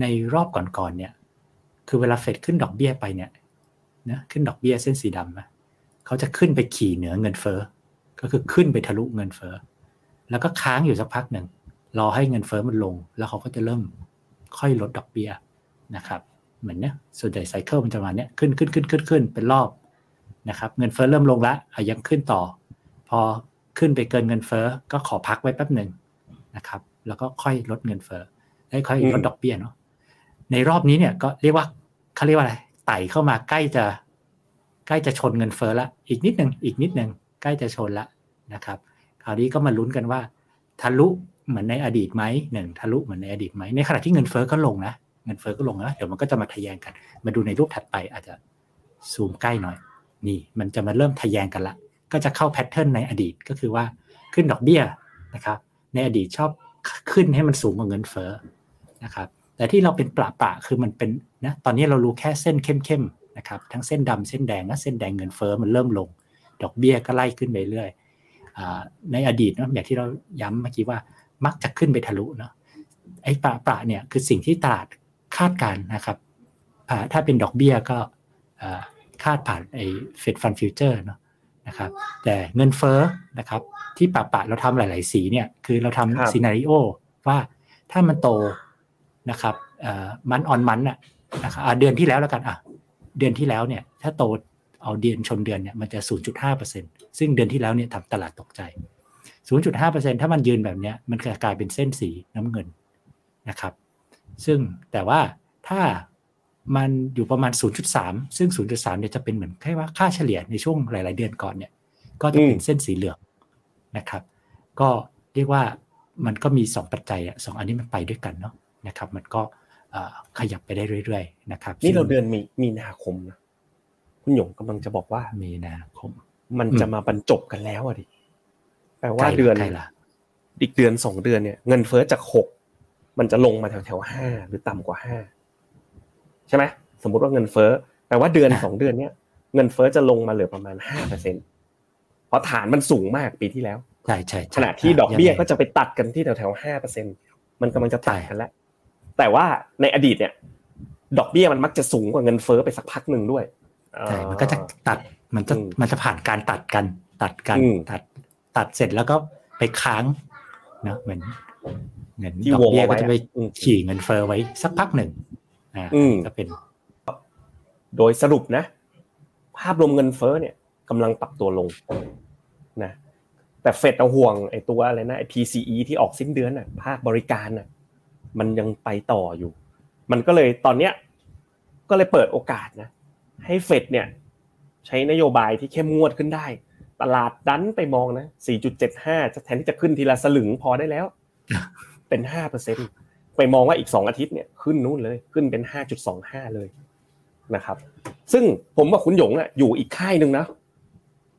ในรอบก่อนๆเนี่ยคือเวลาเฟดขึ้นดอกเบี้ยไปเนี่ยนะขึ้นดอกเบี้ยเส้นสีดำนะเขาจะขึ้นไปขี่เหนือเงินเฟ้อก็คือขึ้นไปทะลุเงินเฟ้อแล้วก็ค้างอยู่สักพักหนึ่งรอให้เงินเฟ้อมันลงแล้วเขาก็จะเริ่มค่อยลดดอกเบี้ยนะครับเหมือนเนี่ยส่วนใหญ่ไซเคิลมันจะมาเนี่ยขึ้นเป็นรอบนะครับเงินเฟ้อเริ่มลงแล้วยังขึ้นต่อพอขึ้นไปเกินเงินเฟ้อก็ขอพักไว้แป๊บนึงนะครับแล้วก็ค่อยลดเงินเฟ้อได้ค่อยลดดอกเบี้ยเนาะในรอบนี้เนี่ยก็เรียกว่าเขาเรียกว่าอะไรไต่เข้ามาใกล้จะชนเงินเฟ้อละอีกนิดนึงใกล้จะชนละนะครับคราวนี้ก็มาลุ้นกันว่าทะลุเหมือนในอดีตไหมทะลุเหมือนในอดีตไหมในขณะที่เงินเฟ้อก็ลงนะเดี๋ยวมันก็จะมาทะแยงกันมาดูในรูปถัดไปอาจจะซูมใกล้หน่อยนี่มันจะมาเริ่มทะแยงกันละก็จะเข้าแพทเทิร์นในอดีตก็คือว่าขึ้นดอกเบี้ยนะครับในอดีตชอบขึ้นให้มันสูงกว่าเงินเฟ้อนะครับแต่ที่เราเป็นประคือมันเป็นนะตอนนี้เรารู้แค่เส้นเข้มๆนะครับทั้งเส้นดำเส้นแดงนะเส้นแดงเงินเฟ้อมันเริ่มลงดอกเบี้ยก็ไล่ขึ้นไปเรื่อยในอดีตนะอย่างที่เราย้ำเมื่อกี้ว่ามักจะขึ้นไปทะลุเนาะไอ้ประเนี่ยคือสิ่งที่ตลาดคาดการนะครับถ้าเป็นดอกเบี้ยก็คาดผ่านไอ้ Fed Fund Future เนาะนะครับแต่เงินเฟ้อนะครับที่ประเราทำหลายๆสีเนี่ยคือเราทำซีนาริโอว่าถ้ามันโตนะครับมันออนมันน่ะนะครับเดือนที่แล้วแล้วกันเดือนที่แล้วเนี่ยถ้าโตเอาเดือนชนเดือนเนี่ยมันจะ 0.5% ซึ่งเดือนที่แล้วเนี่ยทำตลาดตกใจ 0.5% ถ้ามันยืนแบบเนี้ยมันจะกลายเป็นเส้นสีน้ำเงินนะครับซึ่งแต่ว่าถ้ามันอยู่ประมาณ 0.3 ซึ่ง 0.3 เนี่ยจะเป็นเหมือนแค่ว่าค่าเฉลี่ยในช่วงหลายๆเดือนก่อนเนี่ยก็จะเป็นเส้นสีเหลืองนะครับก็เรียกว่ามันก็มี2ปัจจัย2อันนี้มันไปด้วยกันเนาะนะครับมันก็ขยับไปได้เรื่อยๆนะครับนี่เราเดือนมีนาคมนะคุณหยงกำลังจะบอกว่ามีนาคมมันจะมาบรรจบกันแล้วอ่ะดิแปลว่าเดือนอีกเดือน2เดือนเนี่ยเงินเฟ้อจาก6มันจะลงมาแถวๆ5หรือต่ำกว่า5ใช่ไหมสมมุติว่าเงินเฟ้อแปลว่าเดือน2เดือนเนี้ยเงินเฟ้อจะลงมาเหลือประมาณ 5% เพราะฐานมันสูงมากปีที่แล้วใช่ๆขณะที่ดอกเบี้ยก็จะไปตัดกันที่แถวๆ 5% มันกำลังจะตัดกันแล้วแต่ว่าในอดีตเนี่ยดอกเบี้ยมันมักจะสูงกว่าเงินเฟ้อไปสักพักนึงด้วยใช่มันก็จะตัดมันจะผ่านการตัดเสร็จแล้วก็ไปค้างนะเหมือนดอกเบี้ยก็จะไปขี่เงินเฟ้อไว้สักพักหนึ่งจะเป็นโดยสรุปนะภาพรวมเงินเฟ้อเนี่ยกำลังปรับตัวลงนะแต่เฟดเอาห่วงไอ้ตัวอะไรนะไอ้ PCE ที่ออกสิ้นเดือนน่ะภาคบริการน่ะมันยังไปต่ออยู่มันก็เลยตอนเนี้ยก็เลยเปิดโอกาสนะให้เฟดเนี่ยใช้นโยบายที่เข้มงวดขึ้นได้ตลาดดันไปมองนะ 4.75 จะแทนที่จะขึ้นทีละสลึงพอได้แล้วเป็น 5% ไปมองว่าอีก2อาทิตย์เนี่ยขึ้นนู่นเลยขึ้นเป็น 5.25 เลยนะครับซึ่งผมกับคุณหยงอ่ะอยู่อีกค่ายนึงนะ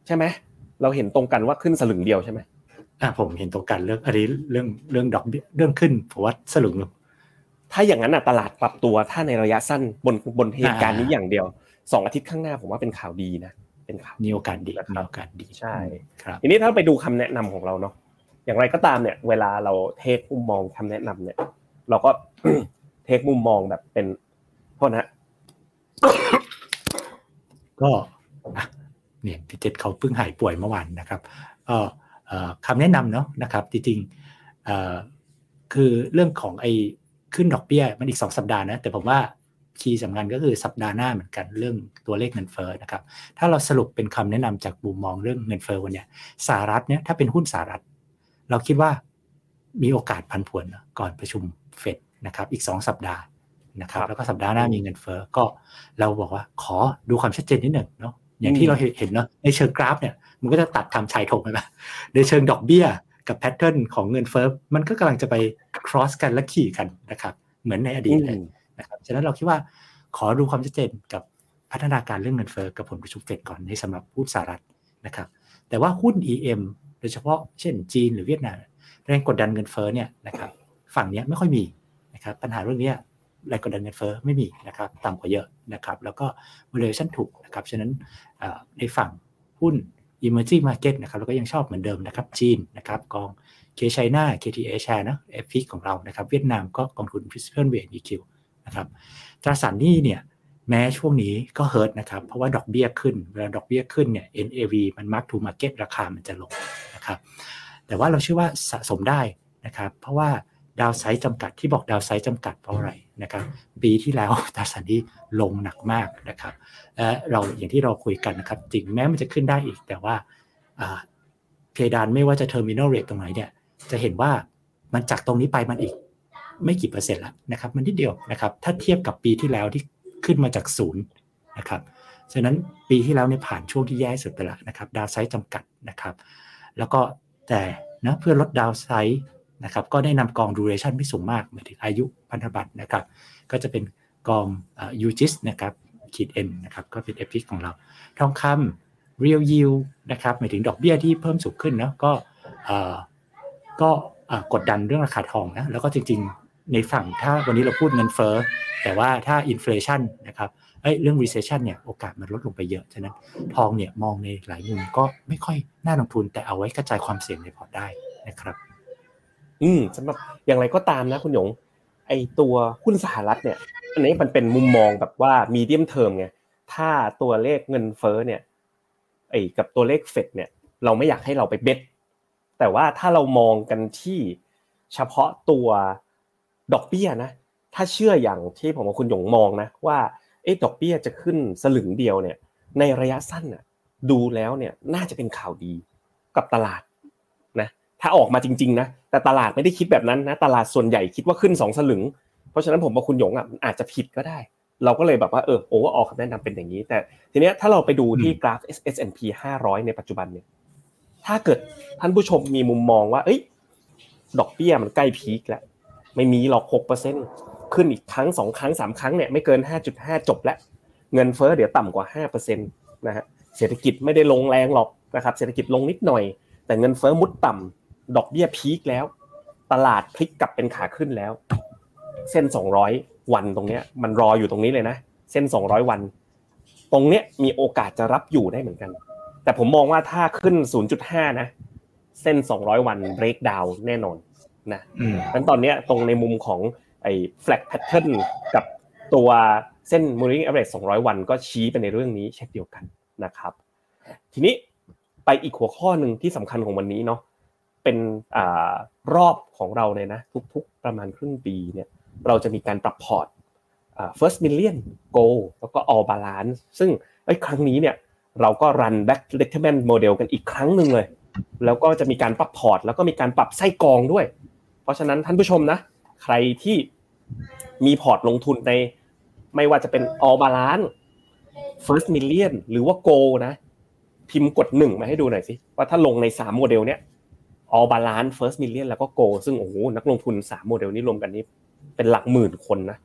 ใช่มั้ยเราเห็นตรงกันว่าขึ้นสลึงเดียวใช่มั้ยผมเห็นตรงกันเรื่องอะไรเรื่องดอกเบี้ยเรื่องขึ้นผมว่าสลึงนึงถ้าอย่างนั้นน่ะตลาดปรับตัวถ้าในระยะสั้นบนเหตุการณ์นี้อย่างเดียว2อาทิตย์ข้างหน้าผมว่าเป็นข่าวดีนะเป็นข่าวมีโอกาสดีมีโอกาสดีใช่ครับทีนี้ถ้าไปดูคำแนะนำของเราเนาะอย่างไรก็ตามเนี่ยเวลาเราเทคมุมมองคำแนะนำเนี่ยเราก็เทคมุมมองแบบเป็นโทษนะก็เนี่ยพี่เจตเขาเพิ่งหายป่วยเมื่อวานนะครับคำแนะนำเนาะนะครับจริงๆคือเรื่องของไอ้ขึ้นดอกเบี้ยมันอีก2สัปดาห์นะแต่ผมว่าคีย์สำคัญก็คือสัปดาห์หน้าเหมือนกันเรื่องตัวเลขเงินเฟ้อนะครับถ้าเราสรุปเป็นคำแนะนำจากมุมมองเรื่องเงินเฟ้อวันนี้สหรัฐเนี่ยถ้าเป็นหุ้นสหรัฐเราคิดว่ามีโอกาสผันผวนก่อนประชุมเฟดนะครับอีก2สัปดาห์นะครับแล้วก็สัปดาห์หน้ามีเงินเฟ้อก็เราบอกว่าขอดูความชัดเจนนิดหนึ่งเนาะอย่างที่เราเห็นเนาะในเชิงกราฟเนี่ยมันก็จะตัดทำชายธงไปนะในเชิงดอกเบี้ยกับแพทเทิร์นของเงินเฟ้อมันก็กำลังจะไป cross กันและขี่กันนะครับเหมือนในอดีตเลยนะครับฉะนั้นเราคิดว่าขอดูความชัดเจนกับพัฒนาการเรื่องเงินเฟ้อกับผลประชุมเฟดก่อนในสำหรับหุ้นสหรัฐนะครับแต่ว่าหุ้น EM โดยเฉพาะเช่นจีนหรือเวียดนามแรงกดดันเงินเฟ้อเนี่ยนะครับฝั่งนี้ไม่ค่อยมีนะครับปัญหาเรื่องนี้ แรงกดดันเงินเฟ้อไม่มีนะครับต่ำกว่าเยอะนะครับแล้วก็ valuation ถูกนะครับฉะนั้นในฝั่งหุ้น Emerging Market นะครับเราก็ยังชอบเหมือนเดิมนะครับจีนนะครับกอง K China KTA Share นะ AF FIX ของเรานะครับเวียดนามก็กองทุน Principal Way EQ นะครับตราสารหนี้เนี่ยแม้ช่วงนี้ก็เฮิร์ตนะครับเพราะว่าดอกเบี้ยขึ้นเวลาดอกเบี้ยขึ้นเนี่ย NAV มัน Mark to Market ราคามันจะลงนะครับแต่ว่าเราเชื่อว่าสะสมได้นะครับเพราะว่าดาวไซด์จำกัดที่บอกดาวไซด์จำกัดเพราะอะไรนะครับปีที่แล้วตราสารนี้ลงหนักมากนะครับเราอย่างที่เราคุยกันนะครับจริงแม้มันจะขึ้นได้อีกแต่ว่าเพดานไม่ว่าจะ Terminal Rate ตรงไหนเนี่ยจะเห็นว่ามันจากตรงนี้ไปมันอีกไม่กี่เปอร์เซ็นต์ละนะครับมันนิดเดียวนะครับถ้าเทียบกับปีที่แล้วที่ขึ้นมาจากศูนย์นะครับฉะนั้นปีที่แล้วเนี่ยผ่านช่วงที่แย่สุดไปละนะครับดาวไซด์จำกัดนะครับแล้วก็แต่นะเพื่อลดดาวไซด์นะครับก็ได้นำกอง duration ไม่สูงมากเหมือนถึงอายุพันธบัตรนะครับก็จะเป็นกองUJIS นะครับ -N นะครับก็เป็น FX ของเราทองคำ real yield นะครับหมายถึงดอกเบี้ยที่เพิ่มสูงขึ้นนะก็กดดันเรื่องราคาทองนะแล้วก็จริงๆในฝั่งถ้าวันนี้เราพูดเงินเฟ้อแต่ว่าถ้า inflation นะครับเรื่อง recession เนี่ยโอกาสมันลดลงไปเยอะฉะนั้นทองเนี่ยมองในหลายมุมก็ไม่ค่อยน่าลงทุนแต่เอาไว้กระจายความเสี่ยงในพอร์ตได้นะครับสำหรับอย่างไรก็ตามนะคุณหยงไอตัวหุ้นสหรัฐเนี่ยอันนี้มันเป็นมุมมองแบบว่า medium term ไงถ้าตัวเลขเงินเฟ้อเนี่ยไอกับตัวเลขเฟดเนี่ยเราไม่อยากให้เราไปเบ็ดแต่ว่าถ้าเรามองกันที่เฉพาะตัวดอกเบี้ยนะถ้าเชื่ออย่างที่ผมกับคุณหยงมองนะว่าดอกเบี้ยจะขึ้นสลึงเดียวเนี่ยในระยะสั้นน่ะดูแล้วเนี่ยน่าจะเป็นข่าวดีกับตลาดนะถ้าออกมาจริงๆนะแต่ตลาดไม่ได้คิดแบบนั้นนะตลาดส่วนใหญ่คิดว่าขึ้น2สลึงเพราะฉะนั้นผมกับคุณหยงอ่ะอาจจะผิดก็ได้เราก็เลยแบบว่าโอเวอร์ออลแนะนำเป็นอย่างนี้แต่ทีเนี้ยถ้าเราไปดูที่กราฟ S&P 500ในปัจจุบันเนี่ยถ้าเกิดท่านผู้ชมมีมุมมองว่าดอกเบี้ยมันใกล้พีคแล้วไม่มีหรอก 6% ขึ้นอีกครั้ง2ครั้ง3ครั้งเนี่ยไม่เกิน 5.5 จบแล้วเงินเฟ้อเดี๋ยวต่ำกว่า 5% นะฮะเศรษฐกิจไม่ได้ลงแรงหรอกนะครับเศรษฐกิจลงนิดหน่อยแต่เงินเฟ้อมุดต่ำดอกเบี้ยพีคแล้วตลาดพลิกกลับเป็นขาขึ้นแล้วเส้น200วันตรงเนี้ยมันรออยู่ตรงนี้เลยนะเส้น200วันตรงเนี้ยมีโอกาสจะรับอยู่ได้เหมือนกันแต่ผมมองว่าถ้าขึ้น 0.5 นะเส้น200วันเบรกดาวน์แน่นอนนะงั้นตอนนี้ตรงในมุมของไอ้ flag pattern กับตัวเส้น moving average 200วันก็ชี้ไปในเรื่องนี้เช่นเดียวกันนะครับทีนี้ไปอีกหัวข้อนึงที่สำคัญของวันนี้เนาะเป็นรอบของเราเลยนะทุกๆประมาณครึ่งปีเนี่ยเราจะมีการปรับพอร์ตfirst million goal แล้วก็ all balance ซึ่งครั้งนี้เนี่ยเราก็ run back retirement model กันอีกครั้งนึงเลยแล้วก็จะมีการปรับพอร์ตแล้วก็มีการปรับไส้กรองด้วยเพราะฉะนั้นท่านผู้ชมนะใครที่มีพอร์ตลงทุนในไม่ว่าจะเป็น All Balance First Million หรือว่า Gold นะพิมพ์กด1มาให้ดูหน่อยสิว่าถ้าลงใน3โมเดลเนี้ย All Balance First Million แล้วก็ Gold ซึ่งโอ้โหนักลงทุน3โมเดลนี้รวมกันนี่เป็นหลักหมื่นคนนะ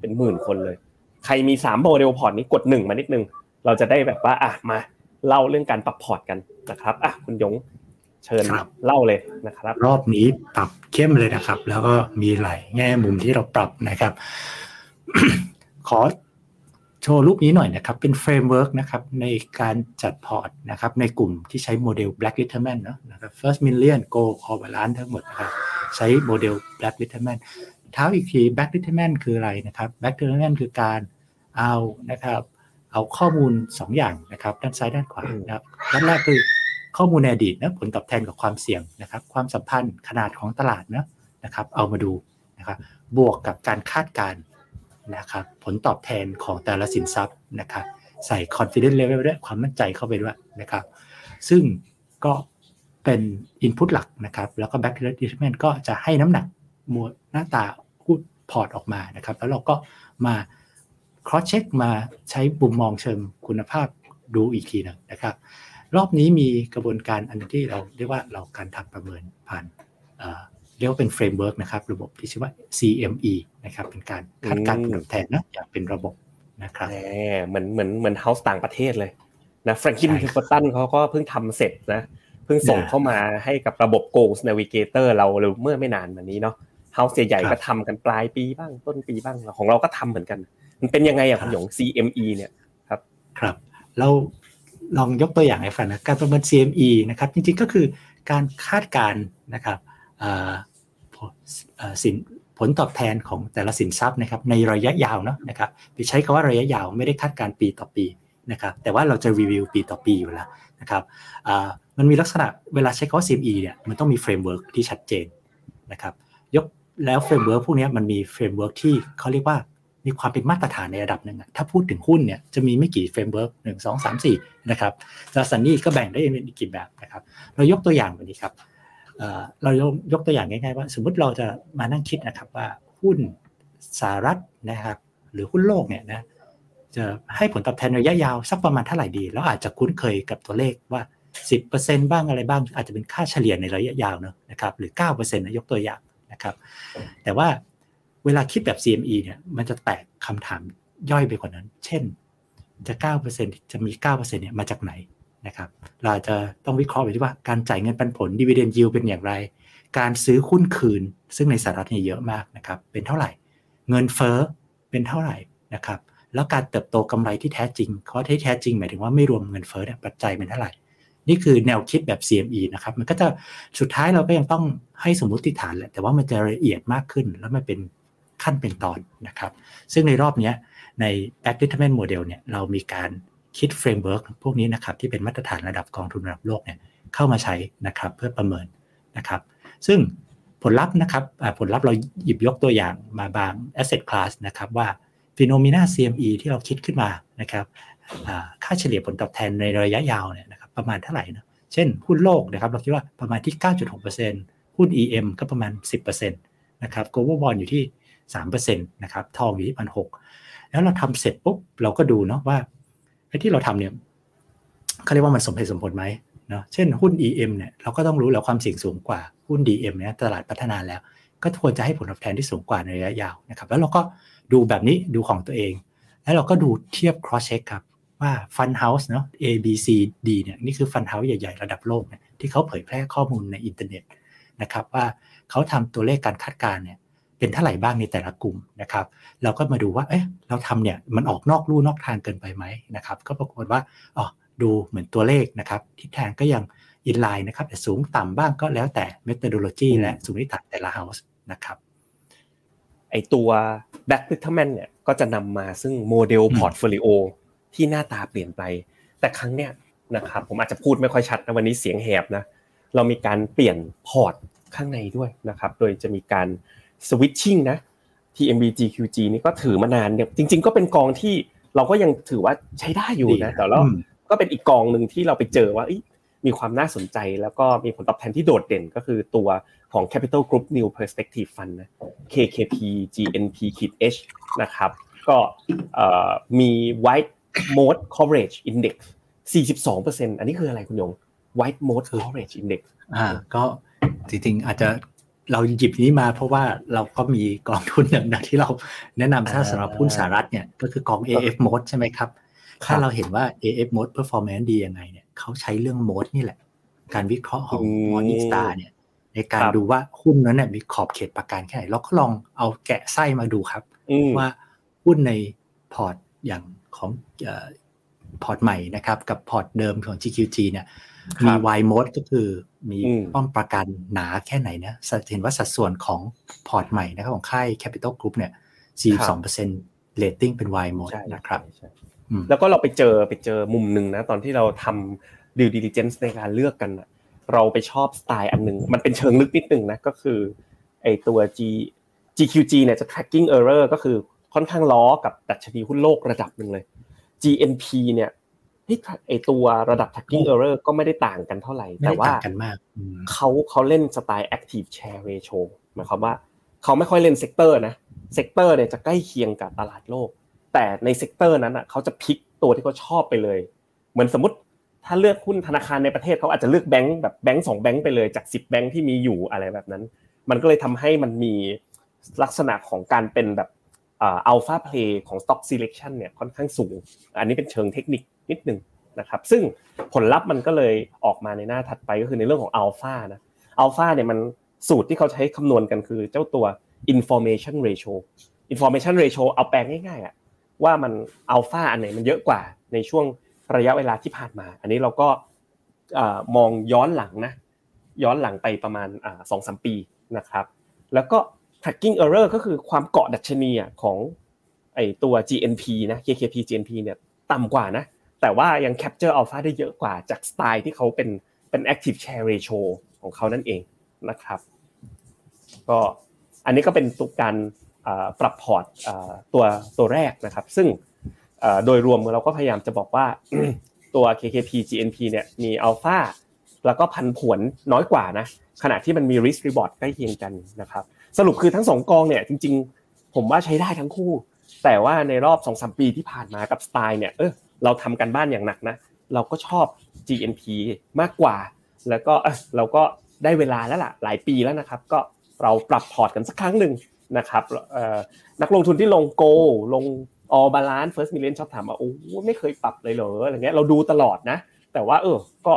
เป็นหมื่นคนเลยใครมี3โมเดลพอร์ตนี้กด1มานิดนึงเราจะได้แบบว่ามาเล่าเรื่องการปรับพอร์ตกันนะครับคุณยงเชิญเล่าเลยนะครับรอบนี้ปรับเข้มเลยนะครับแล้วก็มีหลายแง่มุมที่เราปรับนะครับ ขอโชว์รูปนี้หน่อยนะครับเป็นเฟรมเวิร์กนะครับในการจัดพอร์ตนะครับในกลุ่มที่ใช้โมเดล Black Retirement เนาะนะครับ First Million Gold All Balance ทั้งหมดนะครับใช้โมเดล Black Retirement ท้าวอีกที Black Retirement คืออะไรนะครับ Black Retirement คือการเอานะครับเอาข้อมูล2อย่างนะครับด้านซ้ายด้านขวานะครับด้านแรกคือข้อมูลในอดีตนะผลตอบแทนกับความเสี่ยงนะครับความสัมพันธ์ขนาดของตลาดนะครับเอามาดูนะครับบวกกับการคาดการณ์นะครับผลตอบแทนของแต่ละสินทรัพย์นะครับใส่ confidence level ด้วยความมั่นใจเข้าไปด้วยนะครับซึ่งก็เป็น input หลักนะครับแล้วก็ back retirement ก็จะให้น้ำหนักหน้าตาพูดพอร์ตออกมานะครับแล้วเราก็มาcross check มาใช้มุมมองเชิงคุณภาพดูอีกทีนึงนะครับรอบนี้มีกระบวนการอันที่เราเรียกว่าเราการทำประเมินผ่านเรียกว่าเป็นเฟรมเวิร์กนะครับระบบที่ชื่อว่า CME นะครับเป็นการคาดการณ์ผลตอบแทนนะอย่างเป็นระบบนะครับเหมือนเฮ้าส์ต่างประเทศเลยนะFranklin Templeton เขาก็เพิ่งทำเสร็จนะเพิ่งส่งเข้ามาให้กับระบบ Goals Navigator เราเมื่อไม่นานมานี้เนาะ เฮาส์ใหญ่ๆก็ทำกันปลายปีบ้างต้นปีบ้างของเราก็ทำเหมือนกันมันเป็นยังไงอ่ะคุณหยง CME เนี่ยครับครับเราลองยกตัวอย่างให้ฟังนะการประเมิน CME นะครับจริงๆก็คือการคาดการณ์นะครับผลตอบแทนของแต่ละสินทรัพย์นะครับในระยะยาวเนาะนะครับไปใช้คำว่าระยะยาวไม่ได้คาดการณ์ปีต่อปีนะครับแต่ว่าเราจะรีวิวปีต่อปีอยู่แล้วนะครับมันมีลักษณะเวลาใช้คำว่า CME เนี่ยมันต้องมีเฟรมเวิร์กที่ชัดเจนนะครับยกแล้วเฟรมเวิร์กพวกนี้มันมีเฟรมเวิร์กที่เขาเรียกว่ามีความเป็นมาตรฐานในระดับหนึ่งถ้าพูดถึงหุ้นเนี่ยจะมีไม่กี่เฟรมเวิร์กหนึ่งสองสามสี่นะครับแล้วสันนี่ก็แบ่งได้เป็นกี่แบบนะครับเรายกตัวอย่างแบบนี้ครับเรายกตัวอย่างง่ายๆว่าสมมุติเราจะมานั่งคิดนะครับว่าหุ้นสหรัฐนะครับหรือหุ้นโลกเนี่ยนะจะให้ผลตอบแทนระยะยาวสักประมาณเท่าไหร่ดีแล้วอาจจะคุ้นเคยกับตัวเลขว่า 10% บ้างอะไรบ้างอาจจะเป็นค่าเฉลี่ยในระยะยาวเนอะนะครับหรือ 9% นะยกตัวอย่างนะครับแต่ว่าเวลาคิดแบบ CME เนี่ยมันจะแตกคำถามย่อยไปกว่านั้นเช่นจะ 9% จะมี 9% เนี่ยมาจากไหนนะครับเราจะต้องวิเคราะห์ไปที่ว่าการจ่ายเงินปันผล dividend yield เป็นอย่างไรการซื้อหุ้นคืนซึ่งในสหรัฐนี่เยอะมากนะครับเป็นเท่าไหร่เงินเฟ้อเป็นเท่าไหร่นะครับแล้วการเติบโตกำไรที่แท้จริงข้อที่แท้จริงหมายถึงว่าไม่รวมเงินเฟ้อเนี่ยปัจจัยเป็นเท่าไหร่นี่คือแนวคิดแบบ CME นะครับมันก็จะสุดท้ายเราก็ยังต้องให้สมมุติฐานแหละแต่ว่ามันจะละเอียดมากขึ้นแล้วมันเป็นขั้นเป็นตอนนะครับซึ่งในรอบนี้ใน Retirement Model เนี่ยเรามีการคิดเฟรมเวิร์กพวกนี้นะครับที่เป็นมาตรฐานระดับกองทุนระดับโลกเนี่ยเข้ามาใช้นะครับเพื่อประเมินนะครับซึ่งผลลัพธ์นะครับผลลัพธ์เราหยิบยกตัวอย่างมาบาง asset class นะครับว่า Phenomena CME ที่เราคิดขึ้นมานะครับค่าเฉลี่ยผลตอบแทนในระยะยาวเนี่ยนะครับประมาณเท่าไหร่นะเช่นหุ้นโลกนะครับเราคิดว่าประมาณที่ 9.6% หุ้น EM ก็ประมาณ 10% นะครับ Global Bond อยู่ที่ 3% นะครับทองอยู่ที่ 1,600 แล้วเราทำเสร็จปุ๊บเราก็ดูเนาะว่าไอ้ที่เราทำเนี่ยเขาเรียกว่ามันสมเหตุสมผลไหมเนาะเช่นหุ้น EM เนี่ยเราก็ต้องรู้แล้วความเสี่ยงสูงกว่าหุ้น DM เนี่ยตลาดพัฒนาแล้วก็ควรจะให้ผลตอบแทนที่สูงกว่าในระยะยาวนะครับแล้วเราก็ดูแบบนี้ดูของตัวเองแล้วเราก็ดูเทียบ cross check ครับว่าฟันเฮาส์เนาะ A B C D เนี่ยนี่คือฟันเฮาส์ใหญ่ๆระดับโลกเนี่ยที่เขาเผยแพร่ข้อมูลในอินเทอร์เน็ตนะครับว่าเขาทำตัวเลขการคาดการณ์เนี่ยเป็นเท่าไหร่บ้างในแต่ละกลุ่มนะครับเราก็มาดูว่าเอ๊ะเราทำเนี่ยมันออกนอกลู่นอกทางเกินไปไหมนะครับก็ปรากฏว่าอ๋อดูเหมือนตัวเลขนะครับทิศทางก็ยังอินไลน์นะครับแต่สูงต่ำบ้างก็แล้วแต่เมทอโดโลจีและสมมติฐานแต่ละเฮาส์นะครับไอตัว Back Retirement เนี่ยก็จะนำมาซึ่งโมเดลพอร์ตโฟลิโอที่หน้าตาเปลี่ยนไปแต่ครั้งเนี้ยนะครับผมอาจจะพูดไม่ค่อยชัดนะวันนี้เสียงแหบนะเรามีการเปลี่ยนพอร์ตข้างในด้วยนะครับโดยจะมีการswitching นะ TMBGQG นี่ก็ถือมานานเนี่ยจริงๆก็เป็นกองที่เราก็ยังถือว่าใช้ได้อยู่นะแต่แล้วก็เป็นอีกกองนึงที่เราไปเจอว่ามีความน่าสนใจแล้วก็มีผลตอบแทนที่โดดเด่นก็คือตัวของ Capital Group New Perspective Fund นะ KKP GNP-H นะครับก็มี White Mode Coverage Index 42% อันนี้คืออะไรคุณยง White Mode Coverage Index ก็จริงๆอาจจะเราหยิบนี้มาเพราะว่าเราก็มีกองทุนหนึ่งนะที่เราแนะนำถ้าสำหรับหุ้นสหรัฐเนี่ยก็คือกอง AF Mode ใช่ไหมครับถ้าเราเห็นว่า AF Mode performance ดียังไงเนี่ยเขาใช้เรื่อง mode นี่แหละการวิเคราะห์ของ Morningstar เนี่ยในการดูว่าหุ้นนั้นเนี่ยมีขอบเขตประการแค่ไหนเราก็ลองเอาแกะไส้มาดูครับว่าหุ้นในพอร์ตอย่างของพอร์ตใหม่นะครับกับพอร์ตเดิมของ GQG เนี่ยมี Y mode ก็คือมีป้อมประกันหนาแค่ไหนนะเห็นว่าสัดส่วนของพอร์ตใหม่นะครับของค่าย Capital Group เนี่ย 42% rating เป็น Y mode นะครับแล้วก็เราไปเจอมุมนึงนะตอนที่เราทำ due diligence ในการเลือกกันนะเราไปชอบสไตล์อันนึงมันเป็นเชิงลึกนิดนึงนะก็คือไอ้ตัว GQG เนี่ยจะ tracking error ก็คือค่อนข้างล้อกับดัชนีหุ้นโลกระดับนึงเลย GNP เนี่ยไอตัวระดับ tracking error ก็ไม่ได้ต่างกันเท่าไหร่แต่ว่าเขาเล่นสไตล์ active share ratio หมายความว่าเขาไม่ค่อยเล่นเซกเตอร์นะเซกเตอร์เนี่ยจะใกล้เคียงกับตลาดโลกแต่ในเซกเตอร์นั้นน่ะเขาจะพิกตัวที่เขาชอบไปเลยเหมือนสมมุติถ้าเลือกหุ้นธนาคารในประเทศเขาอาจจะเลือกแบงค์แบบแบงค์2แบงค์ไปเลยจาก10แบงค์ที่มีอยู่อะไรแบบนั้นมันก็เลยทำให้มันมีลักษณะของการเป็นแบบalpha play ของ stock selection เนี่ยค่อนข้างสูงอันนี้เป็นเชิงเทคนิคนิดนึงนะครับซึ่งผลลัพธ์มันก็เลยออกมาในหน้าถัดไปก็คือในเรื่องของอัลฟานะอัลฟาเนี่ยมัน สูตรที่เขาใช้คำนวณกันคือเจ้าตัว information ratio information ratio เอาแปลง่ายๆอ่ะว่ามันอัลฟาอันไหนมันเยอะกว่าในช่วงระยะเวลาที่ผ่านมาอันนี้เราก็มองย้อนหลังนะย้อนหลังไปประมาณ 2-3 ปีนะครับแล้วก็ tracking error ก็คือความเกาะดัชนีอ่ะของไอ้ตัว GNP นะ KKP GNP เนี่ยต่ำกว่านะแต่ว่ายัง capture alpha ได้เยอะกว่าจากสไตล์ที่เขาเป็น active share ratio ของเขานั่นเองนะครับก็อันนี้ก็เป็นตัวการปรับพอร์ตตัวแรกนะครับซึ่งโดยรวมเราก็พยายามจะบอกว่าตัว KKP GNP เนี่ยมี alpha แล้วก็ผันผวนน้อยกว่านะขณะที่มันมี risk reward ใกล้เคียงกันนะครับสรุปคือทั้ง2กองเนี่ยจริงๆผมว่าใช้ได้ทั้งคู่แต่ว่าในรอบ 2-3 ปีที่ผ่านมากับสไตล์เนี่ยเราทำกันบ้านอย่างหนักนะเราก็ชอบ GNP มากกว่าแล้วก็เราก็ได้เวลาแล้วล่ะหลายปีแล้วนะครับก็เราปรับพอร์ตกันสักครั้งนึงนะครับนักลงทุนที่ลงโกลง All Balance First Million ชอบถามว่าโอ้ไม่เคยปรับเลยเหรออะไรเงี้ยเราดูตลอดนะแต่ว่าก็